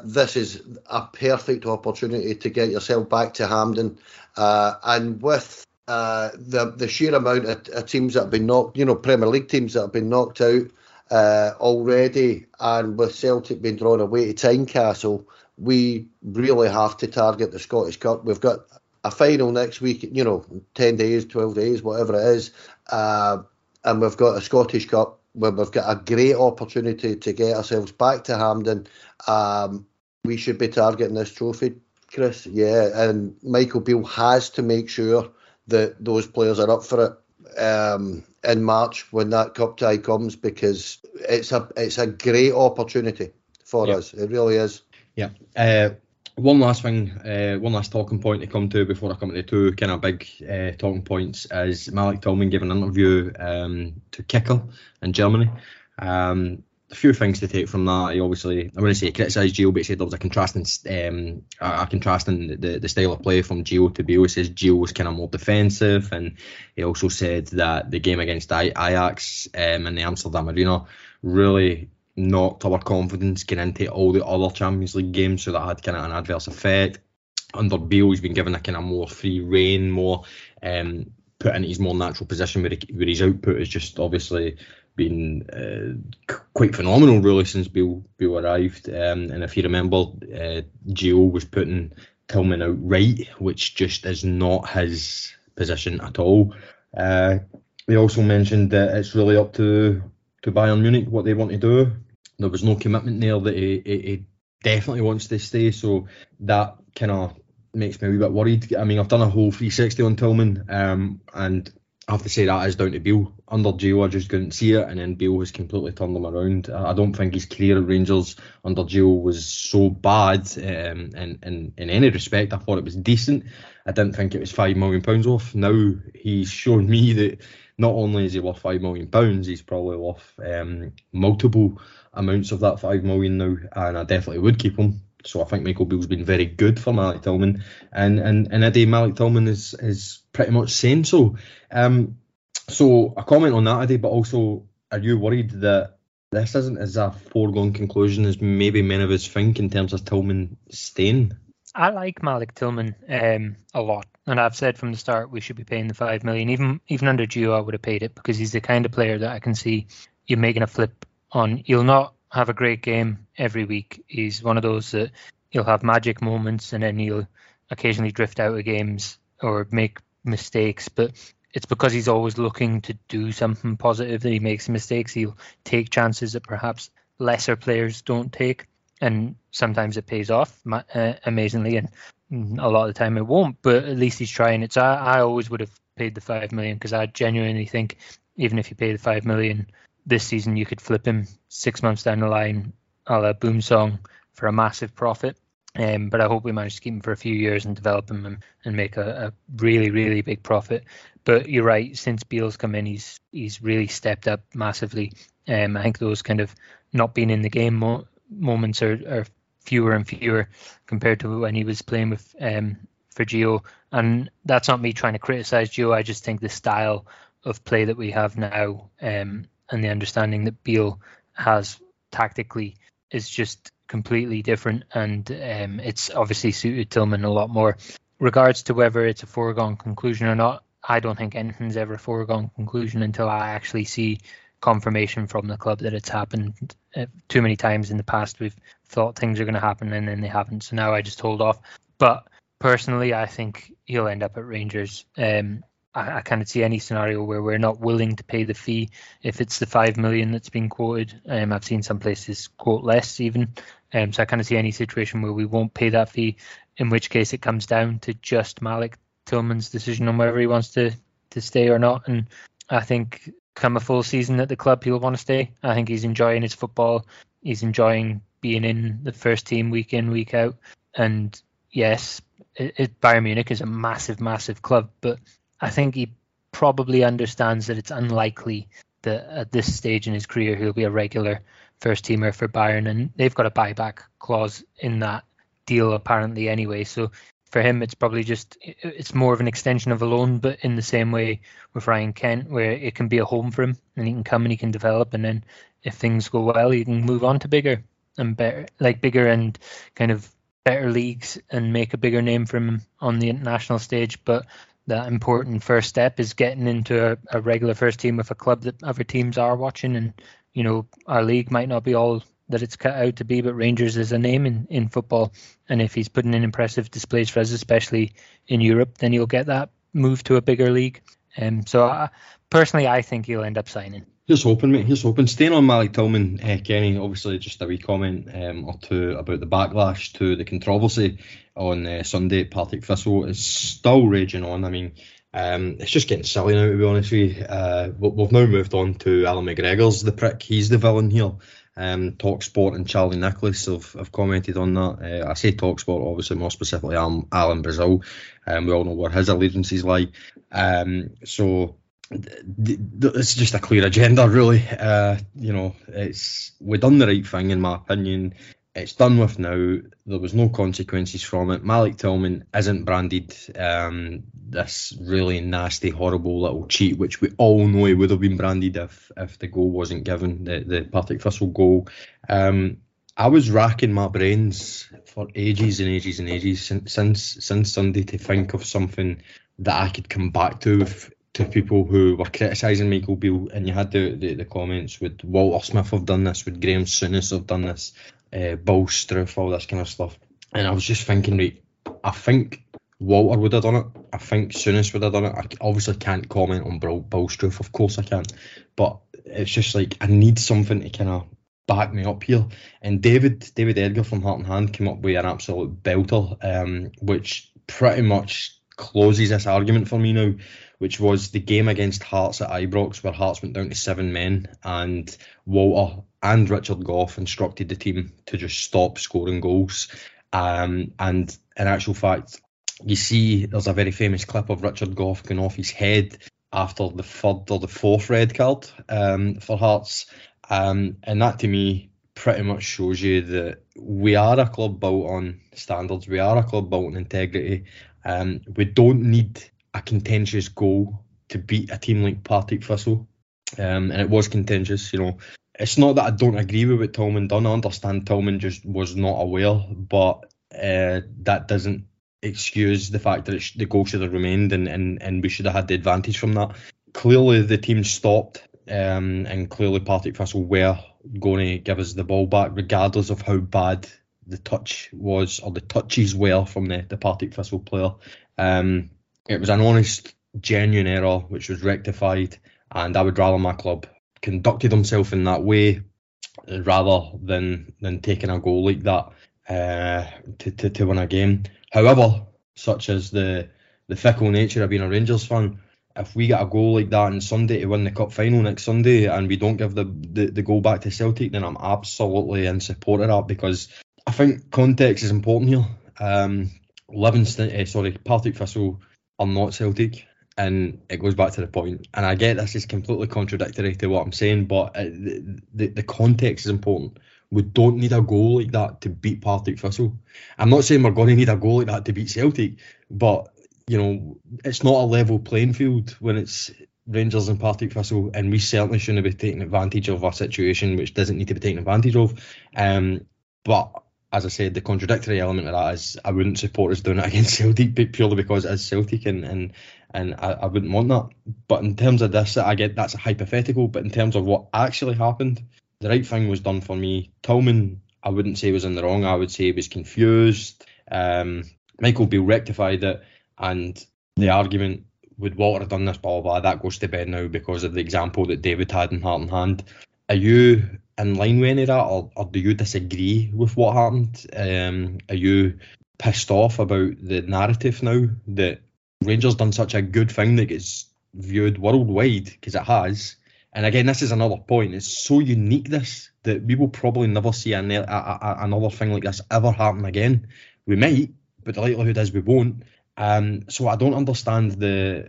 This is a perfect opportunity to get yourself back to Hampden, and with the sheer amount of teams that have been knocked, you know, Premier League teams that have been knocked out, already, and with Celtic being drawn away to Tynecastle, we really have to target the Scottish Cup. We've got a final next week, 10 days, 12 days, whatever it is, and we've got a Scottish Cup where we've got a great opportunity to get ourselves back to Hampden. We should be targeting this trophy, Chris. Yeah, and Michael Beale has to make sure that those players are up for it in March when that cup tie comes, because it's a great opportunity for us. It really is. Yeah. One last thing, one last talking point to come to before I come to two kind of big talking points is Malik Tillman gave an interview to Kicker in Germany. A few things to take from that. He obviously, I wouldn't say he criticised Gio, but he said there was a contrasting the style of play from Gio to Beale. He says Gio was kind of more defensive, and he also said that the game against Ajax in the Amsterdam Arena really knocked our confidence getting into all the other Champions League games, so that had kind of an adverse effect. Under Beale, he's been given a kind of more free rein, more put in his more natural position where his output is just obviously been quite phenomenal really since Beale arrived, and if you remember, Gio was putting Tillman out right, which just is not his position at all. They also mentioned that it's really up to Bayern Munich what they want to do. There was no commitment there that he definitely wants to stay, so that kind of makes me a wee bit worried. I mean, I've done a whole 360 on Tillman, and I have to say that is down to Beale. Under Gio, I just couldn't see it, and then Beale has completely turned them around. I don't think his career at Rangers under Gio was so bad in any respect. I thought it was decent. I didn't think it was £5 million off. Now he's shown me that not only is he worth £5 million, he's probably worth multiple amounts of that £5 million now, and I definitely would keep him. So I think Michael Beale's been very good for Malik Tillman, and Iddy, Malik Tillman is pretty much saying so. So a comment on that, Iddy, but also, are you worried that this isn't as a foregone conclusion as maybe many of us think in terms of Tillman staying? I like Malik Tillman a lot, and I've said from the start we should be paying the $5 million. Even under Gio, I would have paid it, because he's the kind of player that I can see you making a flip on. He'll not have a great game every week. He's one of those that he'll have magic moments, and then he'll occasionally drift out of games or make mistakes, but it's because he's always looking to do something positive that he makes mistakes. He'll take chances that perhaps lesser players don't take, and sometimes it pays off amazingly, and a lot of the time it won't, but at least he's trying it. So I always would have paid the $5 million, because I genuinely think even if you pay the $5 million this season, you could flip him 6 months down the line a la Boomsong for a massive profit. But I hope we manage to keep him for a few years and develop him and make a really, really big profit. But you're right, since Beale's come in, he's really stepped up massively. I think those kind of not being in the game moments are fewer and fewer compared to when he was playing with for Gio. And that's not me trying to criticise Gio. I just think the style of play that we have now and the understanding that Beale has tactically is just completely different, and it's obviously suited Tillman a lot more. Regards to whether it's a foregone conclusion or not, I don't think anything's ever a foregone conclusion until I actually see confirmation from the club that it's happened. Too many times in the past we've thought things are going to happen and then they haven't, so now I just hold off. But personally, I think he'll end up at Rangers. I can't see any scenario where we're not willing to pay the fee if it's the $5 million that's been quoted. I've seen some places quote less even. So I can't see any situation where we won't pay that fee, in which case it comes down to just Malik Tillman's decision on whether he wants to stay or not. And I think come a full season at the club, he'll want to stay. I think he's enjoying his football. He's enjoying being in the first team week in, week out. And yes, Bayern Munich is a massive, massive club, but I think he probably understands that it's unlikely that at this stage in his career he'll be a regular first-teamer for Bayern, and they've got a buyback clause in that deal apparently anyway. So for him, it's probably just, it's more of an extension of a loan, but in the same way with Ryan Kent, where it can be a home for him, and he can come and he can develop, and then if things go well, he can move on to bigger and better, like bigger and kind of better leagues, and make a bigger name for him on the international stage. But that important first step is getting into a regular first team with a club that other teams are watching, and you know, our league might not be all that it's cut out to be, but Rangers is a name in football, and if he's putting in impressive displays for us, especially in Europe, then he'll get that move to a bigger league. So personally, I think he'll end up signing. Here's hoping, mate. Here's hoping. Staying on Malik Tillman, Kenny, obviously just a wee comment or two about the backlash to the controversy on Sunday at Partick Thistle. It's still raging on. I mean, it's just getting silly now, to be honest with you. We've now moved on to Alan McGregor's the prick. He's the villain here. TalkSport and Charlie Nicholas have commented on that. I say TalkSport, obviously, more specifically Alan Brazil. We all know where his allegiances lie. So it's just a clear agenda, really. You know, we've done the right thing, in my opinion. It's done with now. There was no consequences from it. Malik Tillman isn't branded this really nasty, horrible little cheat, which we all know he would have been branded if the goal wasn't given, the Partick Thistle goal. I was racking my brains for ages since Sunday to think of something that I could come back to with, to people who were criticising Michael Beale. And you had the comments, would Walter Smith have done this? Would Graham Souness have done this? Bill Struth, all this kind of stuff. And I was just thinking, right, I think Walter would have done it. I think Souness would have done it. I obviously can't comment on Bill Struth, of course I can. But it's just like, I need something to kind of back me up here. And David Edgar from Heart and Hand came up with an absolute belter, which pretty much closes this argument for me now, which was the game against Hearts at Ibrox, where Hearts went down to 7 men and Walter and Richard Gough instructed the team to just stop scoring goals. And in actual fact, you see there's a very famous clip of Richard Gough going off his head after the 4th red card for Hearts. And that, to me, pretty much shows you that we are a club built on standards. We are a club built on integrity. We don't need a contentious goal to beat a team like Partick Thistle, and it was contentious. You know, it's not that I don't agree with what Tillman done. I understand Tillman just was not aware, but that doesn't excuse the fact that the goal should have remained, and we should have had the advantage from that. Clearly, the team stopped, and clearly Partick Thistle were going to give us the ball back, regardless of how bad the touch was or the touches were from the Partick Thistle player. It was an honest, genuine error which was rectified, and I would rather my club conducted themselves in that way rather than taking a goal like that to win a game. However, such as the fickle nature of being a Rangers fan, if we get a goal like that on Sunday to win the cup final next Sunday and we don't give the goal back to Celtic, then I'm absolutely in support of that, because I think context is important here. Partick Thistle are not Celtic, and it goes back to the point. And I get this is completely contradictory to what I'm saying, but the context is important. We don't need a goal like that to beat Partick Thistle. I'm not saying we're going to need a goal like that to beat Celtic, but you know, it's not a level playing field when it's Rangers and Partick Thistle, and we certainly shouldn't be taking advantage of a situation which doesn't need to be taken advantage of. But as I said, the contradictory element of that is I wouldn't support us doing it against Celtic purely because it is Celtic, and I wouldn't want that. But in terms of this, I get that's a hypothetical, but in terms of what actually happened, the right thing was done for me. Tillman, I wouldn't say was in the wrong, I would say he was confused. Michael Beale rectified it, and the argument, would Walter have done this, blah, blah, blah, that goes to bed now because of the example that David had in Heart and Hand. Are you in line with any of that, or do you disagree with what happened? Are you pissed off about the narrative now that Rangers done such a good thing that gets viewed worldwide, because it has? And again, this is another point. It's so unique, this, that we will probably never see another thing like this ever happen again. We might, but the likelihood is we won't. So I don't understand the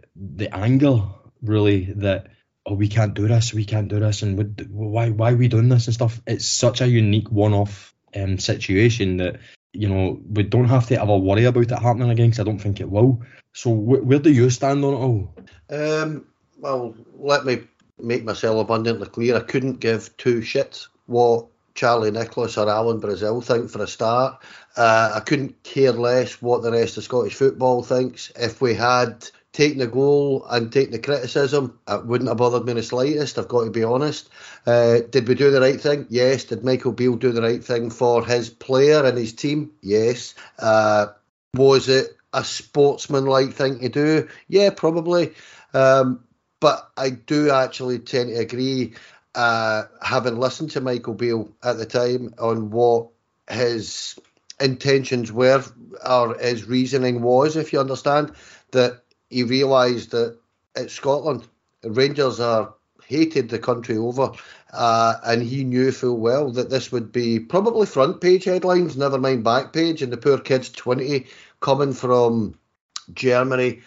anger, really, that, oh, we can't do this, and why are we doing this and stuff? It's such a unique one-off situation that, you know, we don't have to ever worry about it happening again, because I don't think it will. So where do you stand on it all? Well, let me make myself abundantly clear. I couldn't give two shits what Charlie Nicholas or Alan Brazil think, for a start. I couldn't care less what the rest of Scottish football thinks. If we had taking the goal and taking the criticism, it wouldn't have bothered me in the slightest, I've got to be honest. Did we do the right thing? Yes. Did Michael Beale do the right thing for his player and his team? Yes. Was it a sportsmanlike thing to do? Yeah, probably. But I do actually tend to agree, having listened to Michael Beale at the time on what his intentions were, or his reasoning was, if you understand, that he realised that it's Scotland. Rangers are hated the country over, and he knew full well that this would be probably front page headlines, never mind back page, and the poor kid's 20 coming from Germany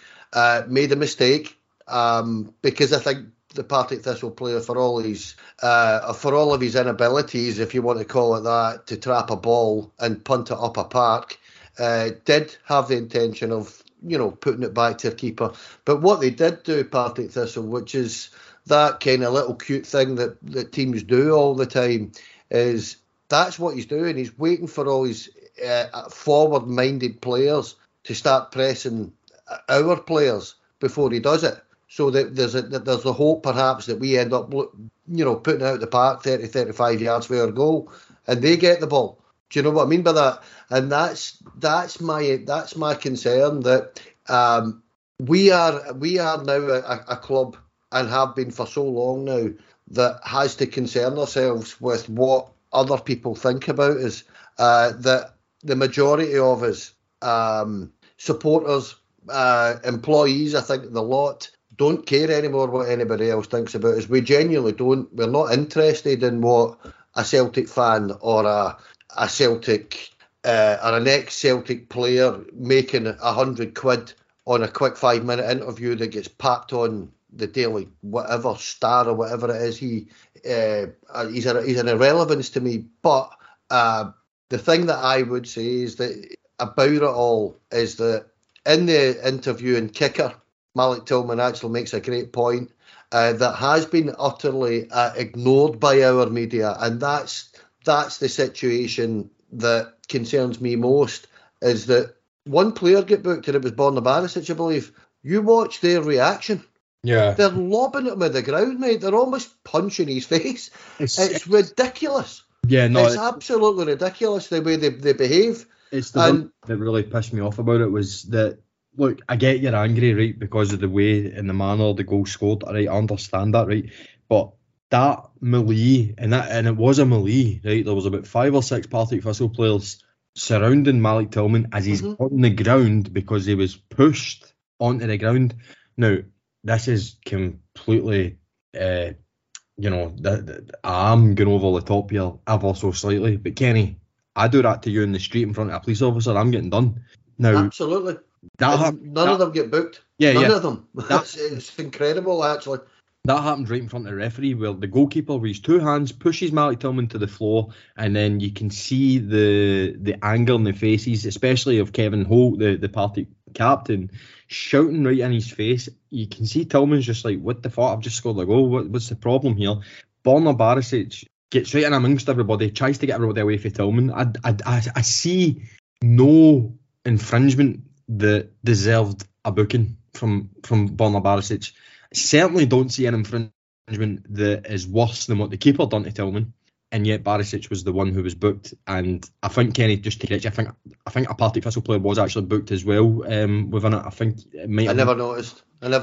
made a mistake, because I think the Partick Thistle player, for all of his inabilities, if you want to call it that, to trap a ball and punt it up a park, did have the intention of, you know, putting it back to the keeper. But what they did do, Partick Thistle, which is that kind of little cute thing that teams do all the time, is that's what he's doing. He's waiting for all his forward-minded players to start pressing our players before he does it, so that there's the hope perhaps that we end up, you know, putting out the park 30, 35 yards for our goal, and they get the ball. Do you know what I mean by that? And that's my concern, that we are now a club, and have been for so long now, that has to concern ourselves with what other people think about us. That the majority of us, supporters, employees, I think the lot, don't care anymore what anybody else thinks about us. We genuinely don't. We're not interested in what a Celtic fan or a Celtic or an ex-Celtic player making £100 on a quick 5-minute interview that gets papped on the Daily whatever, Star or whatever it is. He's an irrelevance to me. But the thing that I would say is that about it all is that in the interview in Kicker, Malik Tillman actually makes a great point that has been utterly ignored by our media, and that's the situation that concerns me most, is that one player got booked, and it was Borna Barisic, I believe. You watch their reaction. Yeah. They're lobbing him at the ground, mate. They're almost punching his face. It's ridiculous. Yeah, no. It's absolutely ridiculous the way they behave. It's the one that really pissed me off about it was that, look, I get you're angry, right, because of the way and the manner the goal scored, right, I understand that, right, but that melee, and it was a melee, right, there was about 5 or 6 Partick Thistle players surrounding Malik Tillman as he's on the ground because he was pushed onto the ground. Now, this is completely, I'm going over the top here ever so slightly, but Kenny, I do that to you in the street in front of a police officer, I'm getting done. Now, absolutely. None of them get booked. None of them. It's incredible, actually. That happened right in front of the referee, where the goalkeeper with his two hands pushes Malik Tillman to the floor, and then you can see the anger in the faces, especially of Kevin Holt, the Partick captain, shouting right in his face. You can see Tillman's just like, what the fuck, I've just scored a goal, what's the problem here? Borna Barisic gets right in amongst everybody, tries to get everybody away from Tillman. I see no infringement that deserved a booking from Borna Barisic. Certainly don't see an infringement that is worse than what the keeper done to Tillman, and yet Barisic was the one who was booked. And I think, Kenny, just to get you, I think a Partick Thistle player was actually booked as well within it. I think it might have I never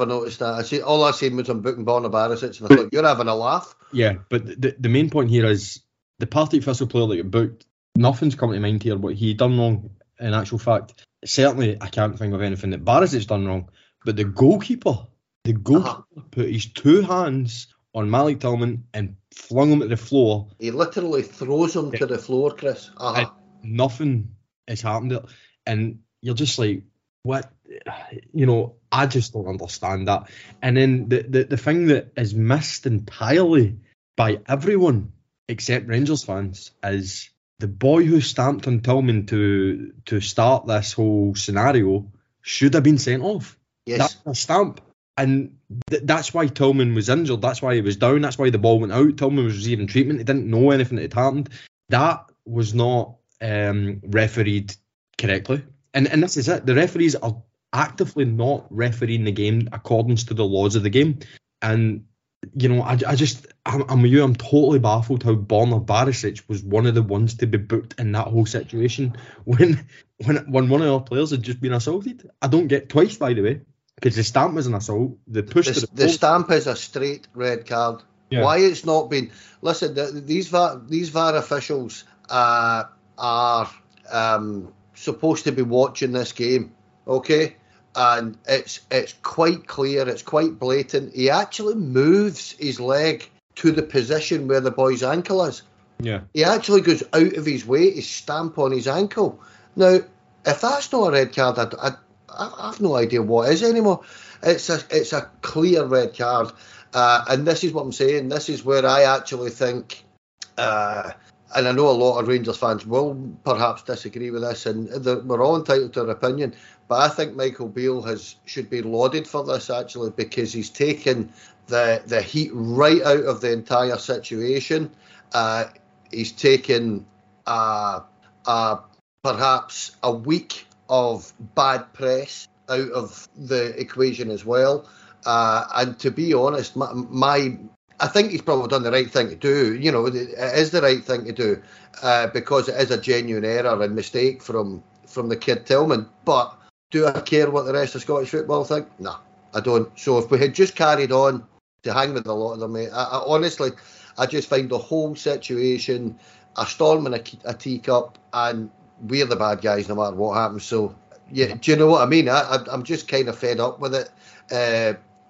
noticed that. All I seen was I'm booking Borna Barisic, and I thought, you're having a laugh. Yeah, but the main point here is the Partick Thistle player that got booked, nothing's come to mind here what he done wrong in actual fact. Certainly, I can't think of anything that Barisic's done wrong, but the goalkeeper put his two hands on Malik Tillman and flung him to the floor. He literally throws him to the floor, Chris. Nothing has happened there. And you're just like, what? You know, I just don't understand that. And then the thing that is missed entirely by everyone except Rangers fans is the boy who stamped on Tillman to start this whole scenario should have been sent off. Yes. That's a stamp. And that's why Tillman was injured. That's why he was down. That's why the ball went out. Tillman was receiving treatment. He didn't know anything that had happened. That was not refereed correctly. And this is it. The referees are actively not refereeing the game according to the laws of the game. And, you know, I'm totally baffled how Borna Barisic was one of the ones to be booked in that whole situation when one of our players had just been assaulted. I don't get twice, by the way, because the stamp is an assault. The stamp is a straight red card. Yeah. Why it's not been... Listen, these VAR officials are supposed to be watching this game, okay? And it's quite clear, it's quite blatant. He actually moves his leg to the position where the boy's ankle is. Yeah. He actually goes out of his way to stamp on his ankle. Now, if that's not a red card, I have no idea what is anymore. It's a clear red card. And this is what I'm saying. This is where I actually think, and I know a lot of Rangers fans will perhaps disagree with this, and we're all entitled to our opinion, but I think Michael Beale should be lauded for this, actually, because he's taken the heat right out of the entire situation. He's taken perhaps a week of bad press out of the equation as well. And to be honest, I think he's probably done the right thing to do. You know, it is the right thing to do because it is a genuine error and mistake from the kid Tillman. But do I care what the rest of Scottish football think? No, I don't. So if we had just carried on to hang with a lot of them, mate, I honestly, I just find the whole situation a storm in a teacup, and we're the bad guys no matter what happens. So, yeah, do you know what I mean? I'm just kind of fed up with it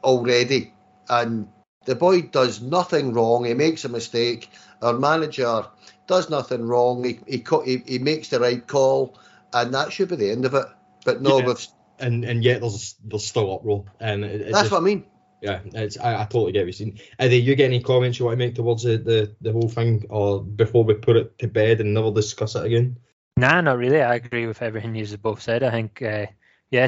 already, and the boy does nothing wrong. He makes a mistake. Our manager does nothing wrong. He makes the right call, and that should be the end of it. But no, yeah. And yet there's still uproar, and that's what I mean. Yeah, I totally get what you're saying. Eddie, you get any comments you want to make towards the whole thing, or before we put it to bed and never discuss it again? Nah, not really. I agree with everything you both said. I think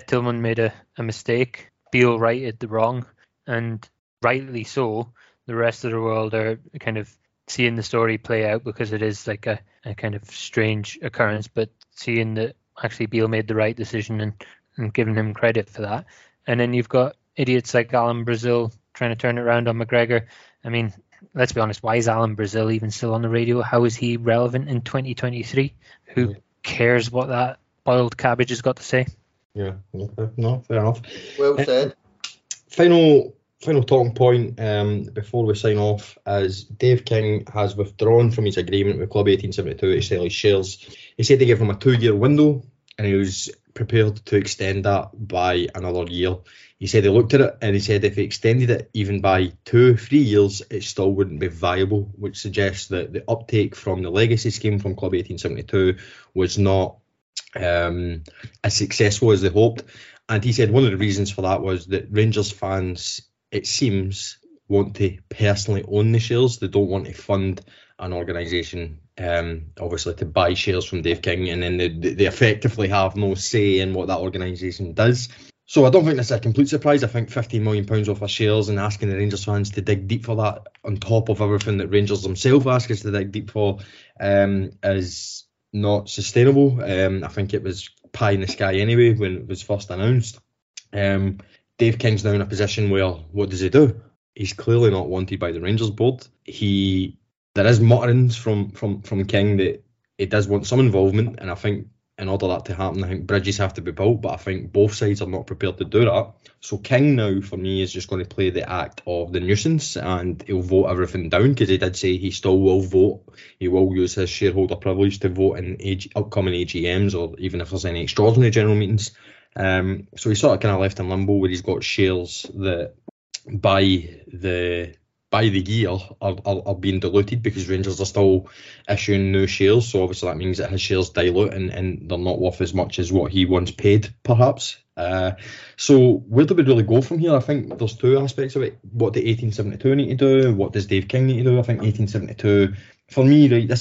Tillman made a mistake. Beale righted the wrong, and rightly so. The rest of the world are kind of seeing the story play out because it is like a kind of strange occurrence, but seeing that actually Beale made the right decision and giving him credit for that. And then you've got idiots like Alan Brazil trying to turn it around on McGregor. I mean, let's be honest, why is Alan Brazil even still on the radio? How is he relevant in 2023? Who cares what that boiled cabbage has got to say? Yeah, no, fair enough. Well said. Final talking point before we sign off is Dave King has withdrawn from his agreement with Club 1872 to sell his shares. He said they gave him a 2-year window and he was prepared to extend that by another year. He said he looked at it and he said if he extended it even by 2-3 years, it still wouldn't be viable, which suggests that the uptake from the legacy scheme from Club 1872 was not as successful as they hoped. And he said one of the reasons for that was that Rangers fans, it seems, want to personally own the shares. They don't want to fund an organisation, obviously, to buy shares from Dave King, and then they effectively have no say in what that organisation does. So I don't think that's a complete surprise. I think £15 million off our shares and asking the Rangers fans to dig deep for that, on top of everything that Rangers themselves ask us to dig deep for, is not sustainable. I think it was pie in the sky anyway when it was first announced. Dave King's now in a position where, what does he do? He's clearly not wanted by the Rangers board. There is mutterings from King that he does want some involvement, and I think in order that to happen, I think bridges have to be built, but I think both sides are not prepared to do that. So King now, for me, is just going to play the act of the nuisance, and he'll vote everything down, because he did say he still will vote. He will use his shareholder privilege to vote in upcoming AGMs, or even if there's any extraordinary general meetings. So he's sort of kind of left in limbo, where he's got shares that by the year are being diluted, because Rangers are still issuing new shares. So obviously that means that his shares dilute and they're not worth as much as what he once paid, perhaps. So where do we really go from here? I think there's two aspects of it. What did 1872 need to do? What does Dave King need to do? I think 1872, for me, right,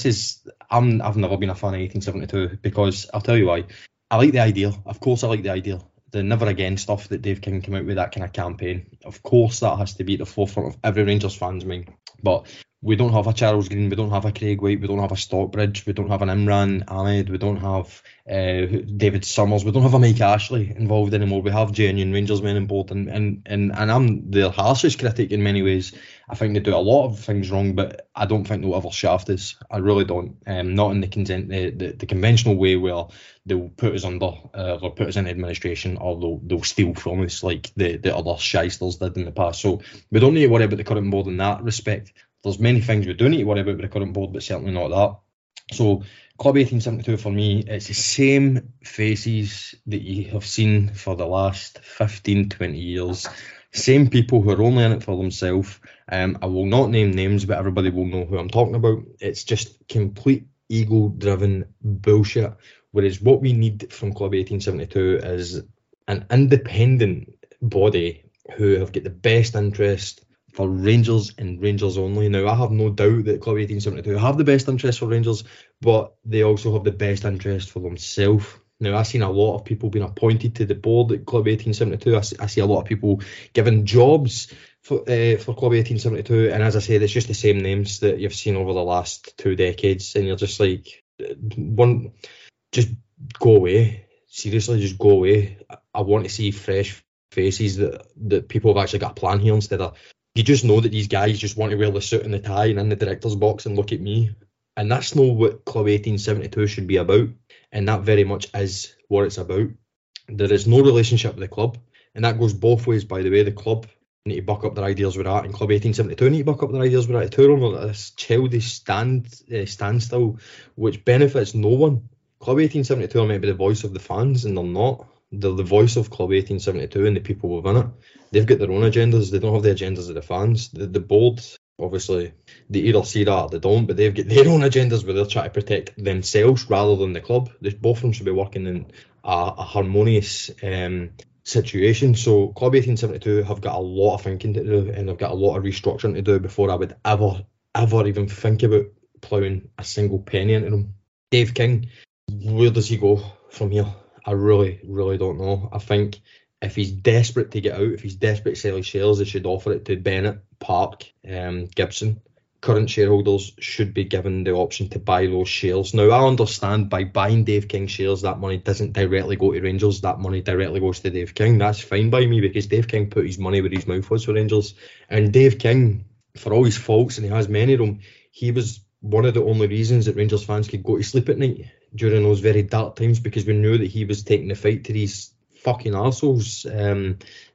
I've never been a fan of 1872, because I'll tell you why. I like the idea. Of course I like the idea. The Never Again stuff that Dave King came out with, that kind of campaign. Of course, that has to be at the forefront of every Rangers fan's mind. But we don't have a Charles Green, we don't have a Craig White, we don't have a Stockbridge, we don't have an Imran Ahmed, we don't have David Summers, we don't have a Mike Ashley involved anymore. We have genuine Rangers men on board, and I'm their harshest critic in many ways. I think they do a lot of things wrong, but I don't think they'll ever shaft us. I really don't. Not in the conventional way where they'll put us under, or put us in administration, or they'll steal from us like the other shysters did in the past. So we don't need to worry about the current board in that respect. There's many things we do need to worry about with the current board, but certainly not that. So Club 1872 for me, it's the same faces that you have seen for the last 15, 20 years. Same people who are only in it for themselves. I will not name names, but everybody will know who I'm talking about. It's just complete ego-driven bullshit. Whereas what we need from Club 1872 is an independent body who have got the best interest for Rangers and Rangers only. Now, I have no doubt that Club 1872 have the best interest for Rangers, but they also have the best interest for themselves. Now, I've seen a lot of people being appointed to the board at Club 1872. I see a lot of people given jobs for Club 1872. And as I say, it's just the same names that you've seen over the last 2 decades. And you're just like, one, just go away. Seriously, just go away. I want to see fresh faces that people have actually got a plan here instead of... You just know that these guys just want to wear the suit and the tie and in the director's box and look at me. And that's not what Club 1872 should be about. And that very much is what it's about. There is no relationship with the club. And that goes both ways, by the way. The club need to buck up their ideas with that. And Club 1872 need to buck up their ideas with that. They're on this childish standstill, which benefits no one. Club 1872 are meant to be the voice of the fans, and they're not. They're the voice of Club 1872 and the people within it. They've got their own agendas. They don't have the agendas of the fans. The board, obviously, they either see that or they don't, but they've got their own agendas where they're trying to protect themselves rather than the club. Both of them should be working in a harmonious situation. So Club 1872 have got a lot of thinking to do, and they've got a lot of restructuring to do before I would ever even think about ploughing a single penny into them. Dave King, where does he go from here? I really, really don't know. I think if he's desperate to get out, if he's desperate to sell his shares, they should offer it to Bennett, Park, Gibson. Current shareholders should be given the option to buy those shares. Now, I understand by buying Dave King shares, that money doesn't directly go to Rangers. That money directly goes to Dave King. That's fine by me because Dave King put his money where his mouth was for Rangers. And Dave King, for all his faults, and he has many of them, he was one of the only reasons that Rangers fans could go to sleep at night during those very dark times, because we knew that he was taking the fight to these fucking arseholes,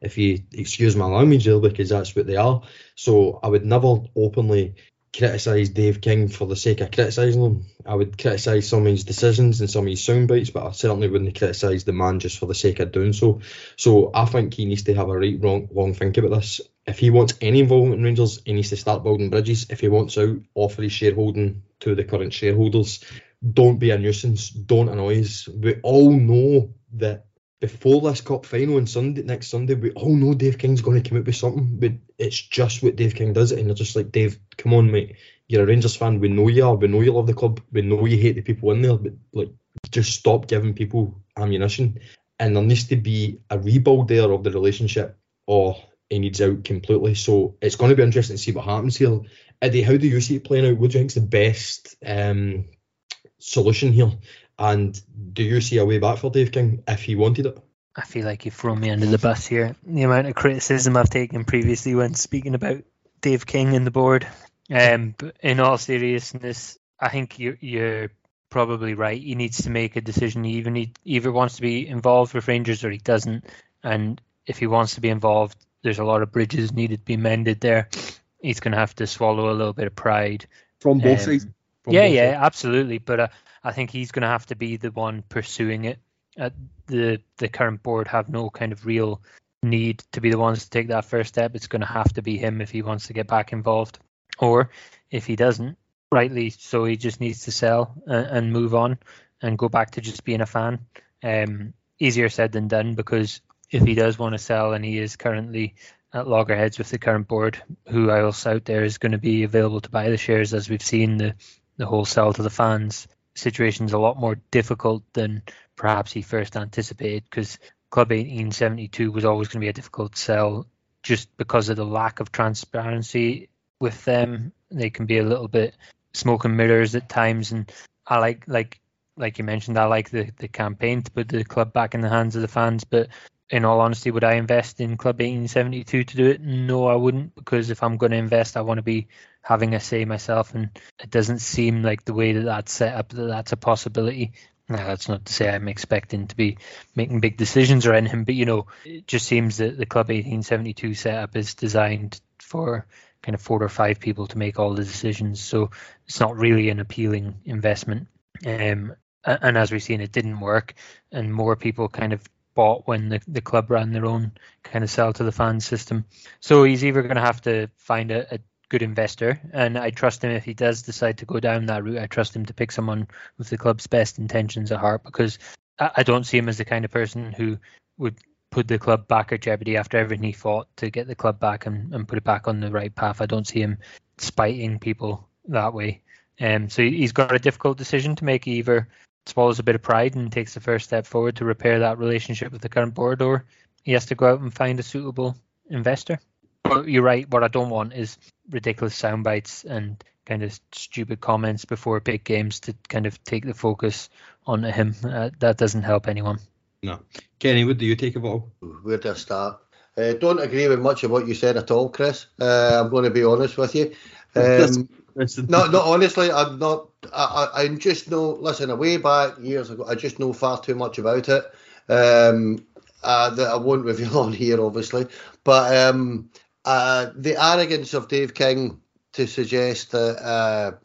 if you excuse my language there, because that's what they are. So I would never openly criticise Dave King for the sake of criticising him. I would criticise some of his decisions and some of his sound bites, but I certainly wouldn't criticise the man just for the sake of doing so. So I think he needs to have a right long think about this. If he wants any involvement in Rangers, he needs to start building bridges. If he wants out, offer his shareholding to the current shareholders. Don't be a nuisance. Don't annoy us. We all know that before this cup final on Sunday, next Sunday, we all know Dave King's going to come up with something, but it's just what Dave King does, and you're just like, Dave, come on, mate. You're a Rangers fan. We know you are. We know you love the club. We know you hate the people in there, but like, just stop giving people ammunition. And there needs to be a rebuild there of the relationship, or he needs out completely. So it's going to be interesting to see what happens here. Iddy, how do you see it playing out? What do you think's the best solution here? And do you see a way back for Dave King if he wanted it? I feel like you've thrown me under the bus here. The amount of criticism I've taken previously when speaking about Dave King and the board. But in all seriousness, I think you're probably right. He needs to make a decision. He either wants to be involved with Rangers or he doesn't. And if he wants to be involved, there's a lot of bridges needed to be mended there. He's going to have to swallow a little bit of pride. From both sides? Yeah, absolutely. But I think he's going to have to be the one pursuing it. The current board have no kind of real need to be the ones to take that first step. It's going to have to be him if he wants to get back involved. Or if he doesn't, rightly so, he just needs to sell and move on and go back to just being a fan. Easier said than done, because if he does want to sell and he is currently at loggerheads with the current board, who else out there is going to be available to buy the shares? As we've seen, the whole sell to the fans situation is a lot more difficult than perhaps he first anticipated, because Club 1872 was always going to be a difficult sell just because of the lack of transparency with them they can be a little bit smoke and mirrors at times. And I like you mentioned, I like the campaign to put the club back in the hands of the fans. But in all honesty, would I invest in Club 1872 to do it? No, I wouldn't, because if I'm going to invest, I want to be having a say myself. And it doesn't seem like the way that that's set up, that that's a possibility. Now, that's not to say I'm expecting to be making big decisions or anything, but, you know, it just seems that the Club 1872 setup is designed for kind of 4 or 5 people to make all the decisions. So it's not really an appealing investment. And as we've seen, it didn't work. And more people kind of bought when the club ran their own kind of sell to the fans system. So he's either going to have to find a good investor, and I trust him if he does decide to go down that route. I trust him to pick someone with the club's best intentions at heart, because I don't see him as the kind of person who would put the club back at jeopardy after everything he fought to get the club back and put it back on the right path. I don't see him spiting people that way. So he's got a difficult decision to make. He either swallows a bit of pride and takes the first step forward to repair that relationship with the current board, or he has to go out and find a suitable investor. But you're right, what I don't want is ridiculous sound bites and kind of stupid comments before big games to kind of take the focus onto him. That doesn't help anyone. No. Kenny, what do you take of it all? Where do I start? Don't agree with much of what you said at all, Chris. I'm going to be honest with you. No, honestly, I'm not. I just know, listen, way back years ago, I just know far too much about it that I won't reveal on here, obviously. But the arrogance of Dave King to suggest that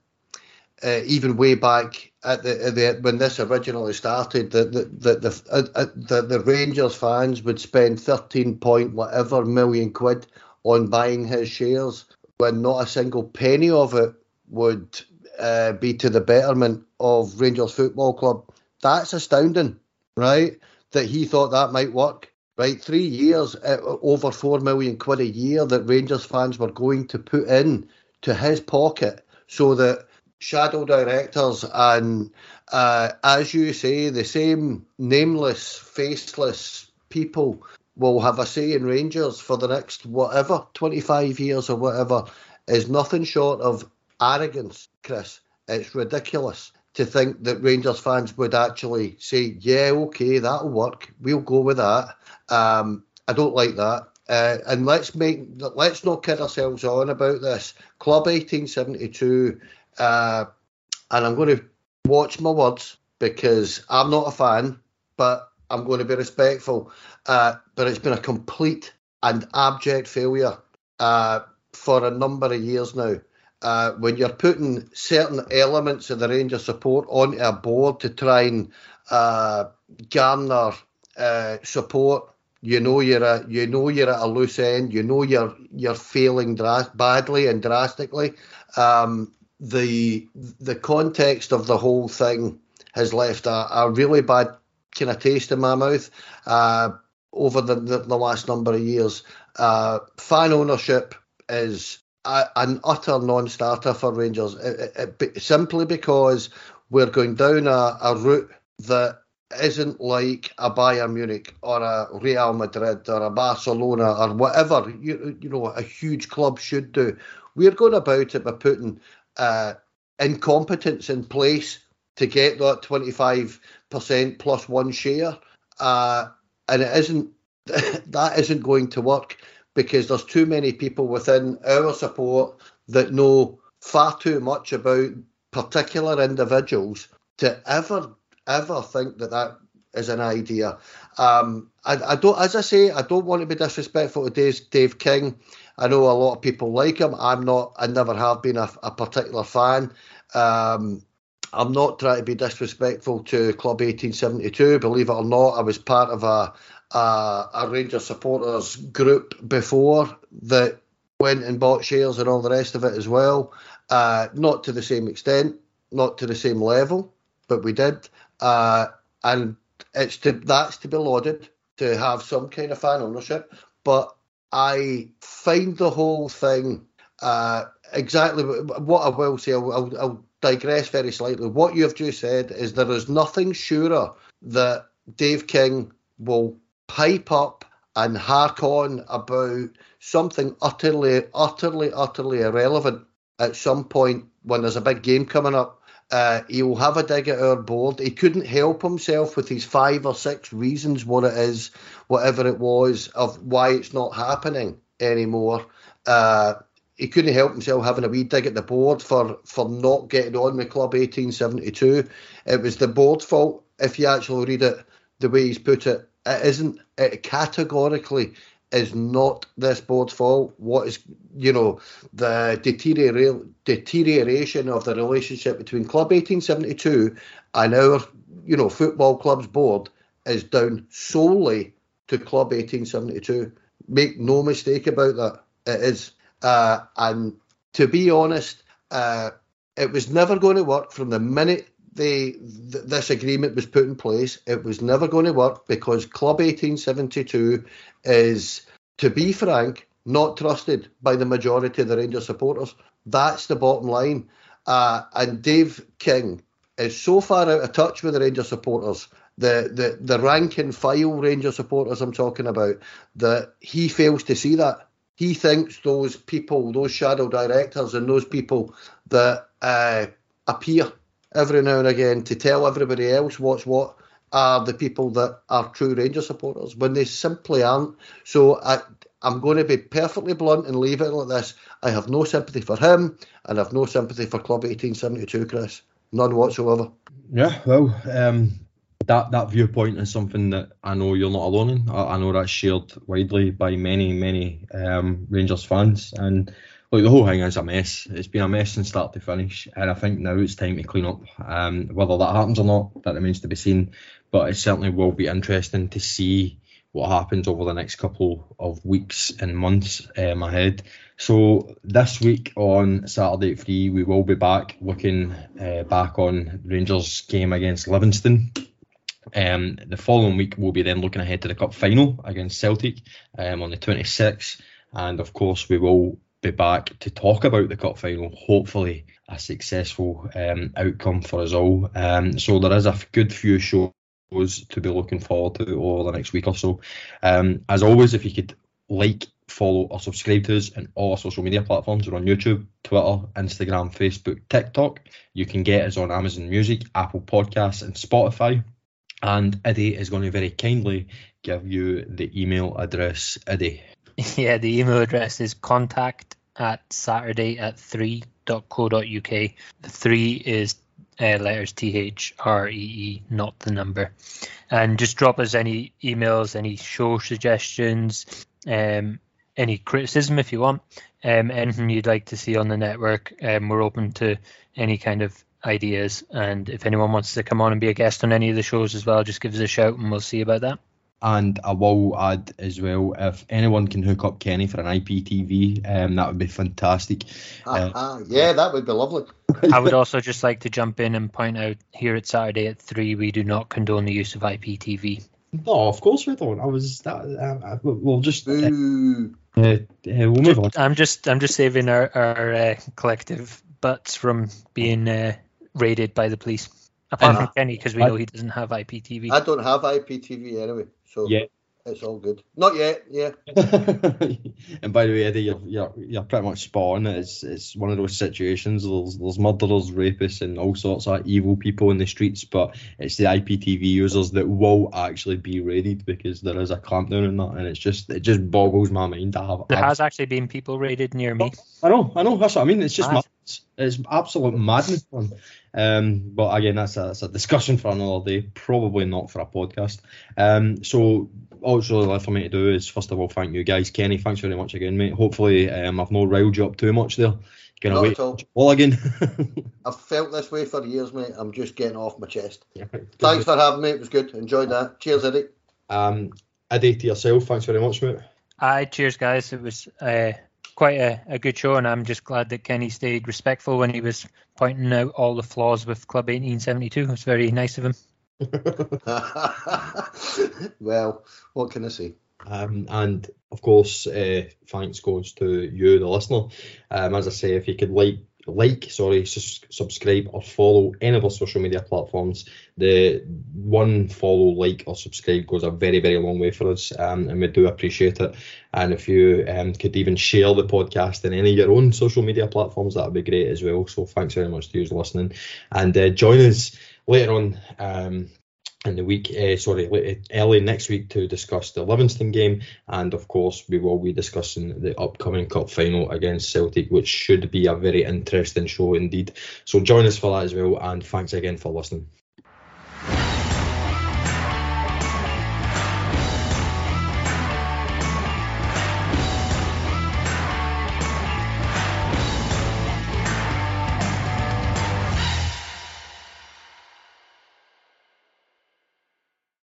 even way back at the when this originally started, that the Rangers fans would spend 13 point whatever million quid on buying his shares, when not a single penny of it would be to the betterment of Rangers Football Club. That's astounding, right? That he thought that might work. Right, 3 years, over 4 million quid a year that Rangers fans were going to put in to his pocket, so that shadow directors and, as you say, the same nameless, faceless people will have a say in Rangers for the next whatever 25 years or whatever, is nothing short of arrogance, Chris. It's ridiculous to think that Rangers fans would actually say, yeah, okay, that'll work, we'll go with that. I don't like that. And let's not kid ourselves on about this. Club 1872, and I'm going to watch my words because I'm not a fan, but I'm going to be respectful. But it's been a complete and abject failure for a number of years now. When you're putting certain elements of the Rangers support onto a board to try and garner support, you're at a loose end. You know you're failing badly and drastically. The context of the whole thing has left a really bad kind of taste in my mouth over the last number of years. Fan ownership is an utter non-starter for Rangers, simply because we're going down a route that isn't like a Bayern Munich or a Real Madrid or a Barcelona or whatever you know a huge club should do. We're going about it by putting incompetence in place to get that 25% plus one share, and it isn't that isn't going to work, because there's too many people within our support that know far too much about particular individuals to ever think that is an idea. I don't, as I say, I don't want to be disrespectful to Dave King. I know a lot of people like him. I'm not. I never have been a particular fan. I'm not trying to be disrespectful to Club 1872. Believe it or not, I was part of a Rangers supporters group before that went and bought shares and all the rest of it as well. Not to the same extent, not to the same level, but we did. And that's to be lauded, to have some kind of fan ownership. But I find the whole thing exactly what I will say. I'll digress very slightly. What you have just said is, there is nothing surer that Dave King will pipe up and hark on about something utterly irrelevant at some point when there's a big game coming up, he'll have a dig at our board. He couldn't help himself with his 5 or 6 reasons what it is, whatever it was, of why it's not happening anymore. He couldn't help himself having a wee dig at the board for not getting on with Club 1872. It was the board's fault. If you actually read it the way he's put it, it isn't. It categorically is not this board's fault. What is, you know, the deterioration of the relationship between Club 1872 and our, you know, football club's board is down solely to Club 1872. Make no mistake about that. It is. And to be honest, it was never going to work from the minute this agreement was put in place. It was never going to work because Club 1872 is, to be frank, not trusted by the majority of the Rangers supporters. That's the bottom line. And Dave King is so far out of touch with the Rangers supporters, the rank and file Rangers supporters I'm talking about, that he fails to see that. He thinks those people, those shadow directors and those people that appear every now and again to tell everybody else what's what are the people that are true Rangers supporters when they simply aren't. So I'm going to be perfectly blunt and leave it like this. I have no sympathy for him and I've no sympathy for Club 1872, Chris. None whatsoever. Yeah, well, that viewpoint is something that I know you're not alone in. I know that's shared widely by many, many Rangers fans. And look, the whole thing is a mess. It's been a mess since start to finish. And I think now it's time to clean up. Whether that happens or not, that remains to be seen. But it certainly will be interesting to see what happens over the next couple of weeks and months ahead. So this week on Saturday at 3, we will be back looking back on Rangers' game against Livingston. The following week we'll be then looking ahead to the cup final against Celtic on the 26th, and of course we will be back to talk about the cup final, hopefully a successful outcome for us all. So there is a good few shows to be looking forward to over the next week or so. As always, if you could like, follow or subscribe to us on all our social media platforms. We're on YouTube, Twitter, Instagram, Facebook, TikTok. You can get us on Amazon Music, Apple Podcasts and Spotify. And Iddy is going to very kindly give you the email address, Iddy. Yeah, the email address is contact@saturday@3.co.uk. The 3 is letters THREE, not the number. And just drop us any emails, any show suggestions, any criticism if you want, anything you'd like to see on the network. We're open to any kind of ideas, and if anyone wants to come on and be a guest on any of the shows as well, just give us a shout and we'll see about that. And I will add as well, if anyone can hook up Kenny for an IPTV, that would be fantastic. Yeah, that would be lovely. I would also just like to jump in and point out, here at Saturday at 3, we do not condone the use of IPTV. No, of course we don't. We'll just we'll move on. I'm just saving our collective butts from being raided by the police. Apart from Kenny, because we know he doesn't have IPTV. I don't have IPTV anyway, so yeah, it's all good. Not yet, yeah. And by the way, Eddie, you're pretty much spot on. It's one of those situations. There's murderers, rapists, and all sorts of evil people in the streets, but it's the IPTV users that will actually be raided because there is a clampdown on that, and it just boggles my mind. There has actually been people raided near me. I know. That's what I mean. It's just it's absolute madness. But again, that's a discussion for another day, probably not for a podcast. So all that's really left for me to do is, first of all, thank you guys. Kenny, thanks very much again, mate. Hopefully I've not riled you up too much there. Not at all. All again. I've felt this way for years, mate. I'm just getting off my chest. Yeah, thanks for having me. It was good. Enjoyed that. Cheers, Eddie. Eddie, to yourself, thanks very much, mate. Aye, cheers, guys. It was quite a good show, and I'm just glad that Kenny stayed respectful when he was pointing out all the flaws with Club 1872. It was very nice of him. Well, what can I say? And of course, thanks goes to you, the listener. As I say, if you could like, subscribe or follow any of our social media platforms. The one follow, like or subscribe goes a very, very long way for us, and we do appreciate it. And if you could even share the podcast in any of your own social media platforms, that would be great as well. So thanks very much to you for listening, and join us later on in the week, early next week, to discuss the Livingston game, and of course we will be discussing the upcoming cup final against Celtic, which should be a very interesting show indeed. So join us for that as well, and thanks again for listening.